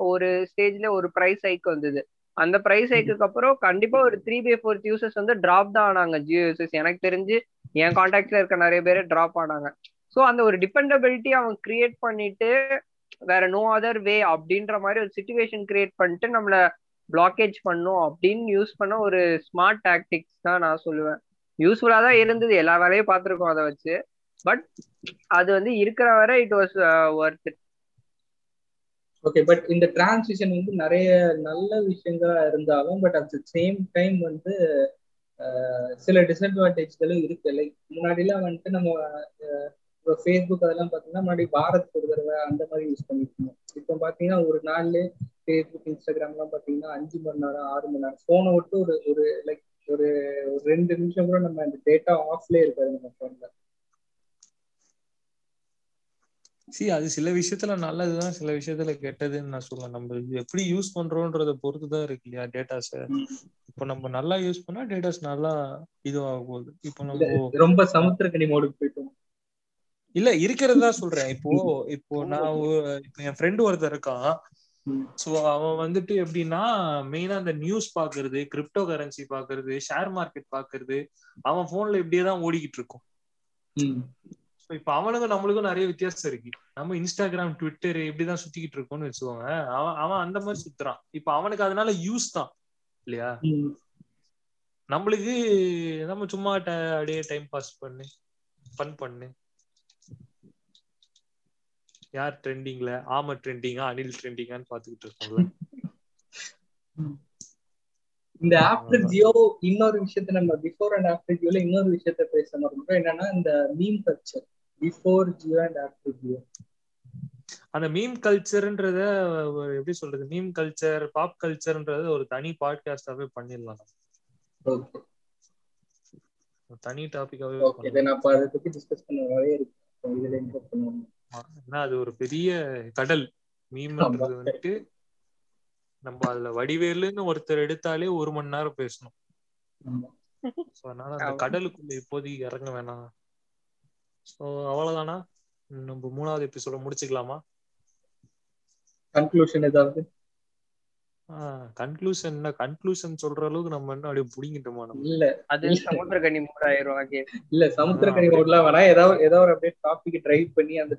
ஒரு ஸ்டேஜ்ல ஒரு பிரைஸ் ஹைக் வந்தது. அந்த பிரைஸ் ஹைக்கு அப்புறம் கண்டிப்பா ஒரு 3/4 யூசர்ஸ் வந்து டிராப் தான் ஆனாங்க ஜியோ யூசர்ஸ். எனக்கு தெரிஞ்சு என் கான்டாக்ட்ல இருக்க நிறைய பேர் டிராப் ஆனாங்க. ஸோ அந்த ஒரு டிபெண்டபிலிட்டி அவங்க கிரியேட் பண்ணிட்டு வேற நோ அதர் வே அப்படின்ற மாதிரி ஒரு சிச்சுவேஷன் கிரியேட் பண்ணிட்டு நம்மள பிளாக்கேஜ் பண்ணும் அப்படின்னு யூஸ் பண்ண ஒரு ஸ்மார்ட் டாக்டிக்ஸ் தான் நான் சொல்லுவேன். யூஸ்ஃபுல்லா தான் இருந்தது, எல்லா வேலையும் பார்த்துருக்கோம் அதை வச்சு. பட் அது வந்து இருக்கிற வரை it was worth it. Okay, but இந்த டிரான்சிஷன் வந்து நிறைய நல்ல விஷயங்களா இருந்தாலும், but at the same time வந்து சில டிஸ்அட்வான்டேஜ்களும் இருக்கு. லைக் முன்னாடிலாம் வந்துட்டு நம்ம இப்போ ஃபேஸ்புக் அதெல்லாம் பார்த்தீங்கன்னா முன்னாடி பாரத் கொடுக்குறவ அந்த மாதிரி யூஸ் பண்ணிட்டு இருந்தோம். இப்போ பார்த்தீங்கன்னா ஒரு நாள்லேயே ஃபேஸ்புக், இன்ஸ்டாகிராம்லாம் பார்த்தீங்கன்னா 5 மணி நேரம், 6 மணி நேரம் ஃபோனை விட்டு ஒரு லைக் ஒரு 2 நிமிஷம் கூட நம்ம அந்த டேட்டா ஆஃப்லேயே இருக்காது நம்ம ஃபோனில். அது சில விஷயத்துல நல்லதுதான், சில விஷயத்துல கெட்டதுன்னு நான் சொல்லுவேன். நம்ம எப்படி யூஸ் பண்றோம்ன்றத பொறுத்துதான் இருக்கு இல்லையா டேட்டாஸ். இப்போ நம்ம நல்லா யூஸ் பண்ணா டேட்டாஸ் நல்லா இதுவாக போகுது. இப்போ நம்ம ரொம்ப சமுத்திரக்கணி மோடுக்கு போயிட்டோம். இல்ல இருக்கிறது தான் சொல்றேன். இப்போ நான் என் ஃப்ரெண்டு ஒருத்தர் இருக்கான், சோ அவன் வந்துட்டு எப்படின்னா மெயினா அந்த நியூஸ் பாக்குறது, கிரிப்டோ கரன்சி பாக்குறது, ஷேர் மார்க்கெட் பாக்குறது அவன் போன்ல இப்படியேதான் ஓடிக்கிட்டு இருக்கும். இப்ப அவனுக்கும் நம்மளுக்கும் நிறைய வித்தியாசம் இருக்கு. நம்ம இன்ஸ்டாகிராம், ட்விட்டர் இப்படிதான் சுத்திக்கிட்டு இருக்கோம்னு வச்சுக்கோங்க. அவன் அந்த மாதிரி சுத்துறான். இப்ப அவனுக்கு அதனால யூஸ் தான் இல்லையா. நம்மளுக்கு நம்ம சும்மா அப்படியே டைம் பாஸ் பண்ணு, ஃபன் பண்ணு. யார் ட்ரெண்டிங்ல, ஆமா ட்ரெண்டிங்கா அனில் ட்ரெண்டிங்கான்னு பாத்துக்கிட்டு இருக்கோம்ல. இந்த ஆஃப்டர் ஜியோ இன்னொரு விஷயத்தை, நம்ம பிஃபோர் அண்ட் ஆஃப்டர் ஜியோல இன்னொரு விஷயத்த பேசணும் ரொம்ப. என்னன்னா இந்த meme culture, before Jio and after Jio. அந்த மீம் கல்ச்சர்ன்றத எப்படி சொல்றது, மீம் கல்ச்சர், பாப் கல்ச்சர்ன்றது ஒரு தனி பாட்காஸ்டாவே பண்ணிடலாம். ஓகே, தனி டாபிக்காவே. ஓகே, நான் அப்ப அத பத்தி டிஸ்கஸ் பண்ணவே இருக்கு. இதுல இன்ட்ரஸ்ட் பண்ணுவோம். அது ஒரு பெரிய கடல் மீம்ன்றது வந்துட்டு. நம்ம அதுல வடிவேலுன்னு ஒருத்தர் எடுத்தாலே 1 மணி நேரம் பேசணும். அந்த கடலுக்குள்ள இப்போதைக்கு இறங்க வேணாம். சோ அவ்வளவுதானா, நம்ம 3வது எபிசோட முடிச்சுக்கலாமா? கன்க்ளூஷன் ஏதாவது? கன்க்ளூஷன் என்ன, கன்க்ளூஷன் சொல்ற அளவுக்கு நம்ம என்ன அப்படியே புடிங்கிட்டோமா? இல்ல, அது சமுத்திரக்கனி மோட் ஆயிரும். இல்ல, சமுத்திரக்கனி மோட்லாம் வேணா. ஏதாவது ஒரு அப்படியே டாபிக் டிரைவ் பண்ணி அந்த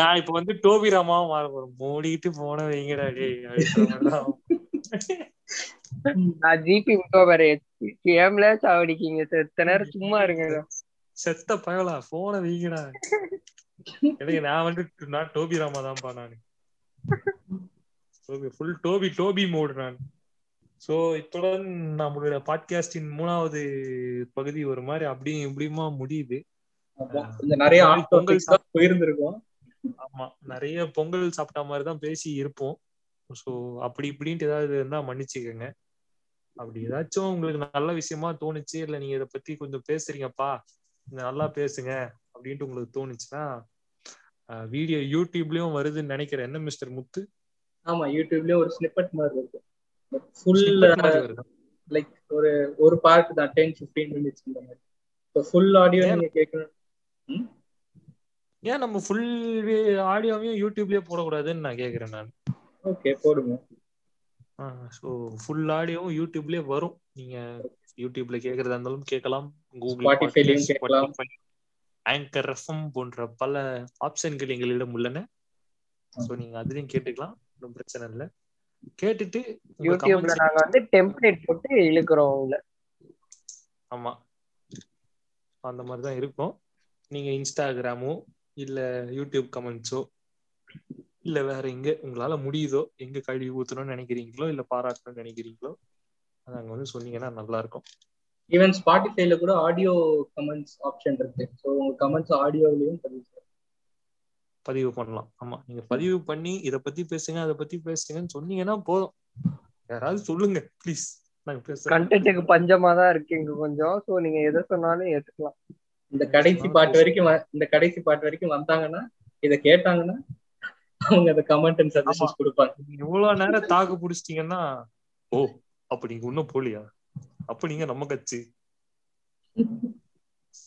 நான் இப்ப வந்து டோபி ராமாவும் மாற போறோம். மோடிட்டு போன வைங்கடா நான் ஜிபி விட்டோ வேற ஏம்ல சாவடிக்கீங்க, செத்த நேரம் சும்மா இருங்க, செத்த பயலா போன வைங்கடா. நான் வந்து நான் டோபி ராமா தான்ப்பா, நானு ஃபுல் டோபி மோடு நான். ஸோ இத்துடன் நம்மளுடைய பாட்காஸ்டின் 3வது பகுதி ஒரு மாதிரி அப்படியும் இப்படியுமா முடியுது. நிறைய பொங்கல் போயிருந்திருக்கோம். ஆமா, நிறைய பொங்கல் சாப்பிட்ட மாதிரிதான் பேசி இருப்போம். ஸோ அப்படி இப்படின்ட்டு ஏதாவது இருந்தா மன்னிச்சுக்கோங்க. அப்படி ஏதாச்சும் உங்களுக்கு நல்ல விஷயமா தோணுச்சு, இல்லை நீங்க இதை பத்தி கொஞ்சம் பேசுறீங்கப்பா நல்லா பேசுங்க அப்படின்ட்டு உங்களுக்கு தோணுச்சுன்னா, வீடியோ யூடியூப்லயும் வருதுன்னு நினைக்கிறேன். என்ன மிஸ்டர் முத்து? ஆமா, யூடியூப்லயே ஒரு ஸ்னிப்பட் மாதிரி இருக்கு. ஃபுல் லைக் ஒரு பார்ட் தான், 10-15 minutes இந்த மாதிரி. சோ ஃபுல் ஆடியோ நீங்க கேட்கணும். ஏன் நம்ம ஃபுல் ஆடியோவையும் யூடியூப்லயே போட கூடாதுன்னு நான் கேக்குறேன் நான். ஓகே, போடுங்க. சோ ஃபுல் ஆடியோவும் யூடியூப்லயே வரும். நீங்க யூடியூப்ல கேக்குறதா இருந்தாலும் கேட்கலாம், கூகுள் பாட்காஸ்ட் கேட்கலாம், ஆங்கர் எஃப்எம் போன்ற பல ஆப்ஷன்கள் எங்களிடம் உள்ளன. சோ நீங்க அதுலயும் கேட்டுக்கலாம், ஒன்றும் பிரச்சனை இல்லை. கேட்டுட்டு யூடியூப்ல நாங்க வந்து டெம்ப்ளேட் போட்டு இழுக்கிறோம் உள்ள. ஆமா, அந்த மாதிரி தான் இருக்கும். நீங்க இன்ஸ்டாகிராமோ இல்ல யூடியூப் கமெண்ட்ஸோ இல்ல வேற எங்க உங்களால முடியுதோ, எங்க கழுவி ஊத்தணும்னு நினைக்கிறீங்களோ இல்ல பாராட்டணும்னு நினைக்கிறீங்களோ அது அங்க வந்து சொன்னீங்கன்னா நல்லா இருக்கும். ஈவன் ஸ்பாட்டிஃபைல கூட ஆடியோ கமெண்ட்ஸ் ஆப்ஷன் இருக்கு. ஸோ உங்க கமெண்ட்ஸ் ஆடியோவிலையும் பதிவு பண்ணலாம். ஆமா, நீங்க பதிவு பண்ணி இதை பத்தி பேசுங்க அதை பத்தி பேசுங்கன்னு சொன்னீங்கன்னா போதும். யாராவது சொல்லுங்க ப்ளீஸ், நாங்க பேசுறோம். கண்டென்ட்க்கு பஞ்சமா தான் இருக்கு இங்க கொஞ்சம். சோ நீங்க எதை சொன்னாலும் ஏத்துக்கலாம். இந்த கடைசி பாட்டு வரைக்கும் வந்தாங்கன்னா, இதை கேட்டாங்கன்னா அவங்க அந்த கமெண்ட் அண்ட் சஜஷன்ஸ் கொடுப்பாங்க. இவ்வளவு நேரம் தாக்கு பிடிச்சிட்டீங்கன்னா, ஓ அப்ப நீங்க இன்னும் போலியா, அப்ப நீங்க நம்ம கட்சி.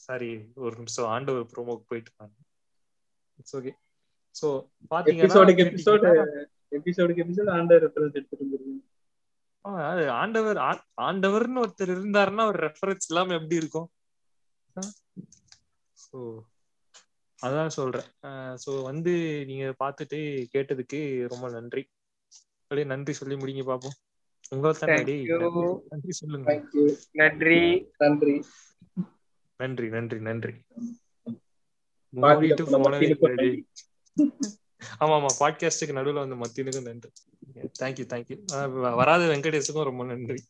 சரி, ஒரு நிமிஷம் ஆண்டவர் ப்ரோமோக்கு போயிட்டு வாங்க. It's okay. சோ பாத்தீங்கன்னா எபிசோடுக்கு எபிசோட் ஆண்டவர் ரெஃபரன்ஸ் எடுத்துக்கிட்டீங்க. ஆண்டவர்னு ஒருத்தர் இருந்தாருன்னா ஒரு ரெஃபரன்ஸ் இல்லாம எப்படி இருக்கும்? சோ அதான் சொல்றேன். சோ வந்து நீங்க பார்த்துட்டு கேட்டதுக்கு ரொம்ப நன்றி. அப்படியே நன்றி சொல்லி முடிங்க பாப்போம். உங்கள்தான் நன்றி சொல்லுங்க. நன்றி நன்றி நன்றி நன்றி நன்றி. ஆமா பாட்காஸ்டுக்கு நடுவுல வந்து மத்தியனுக்கும் நன்றி. தேங்க்யூ. வராத வெங்கடேஷுக்கும் ரொம்ப நன்றி.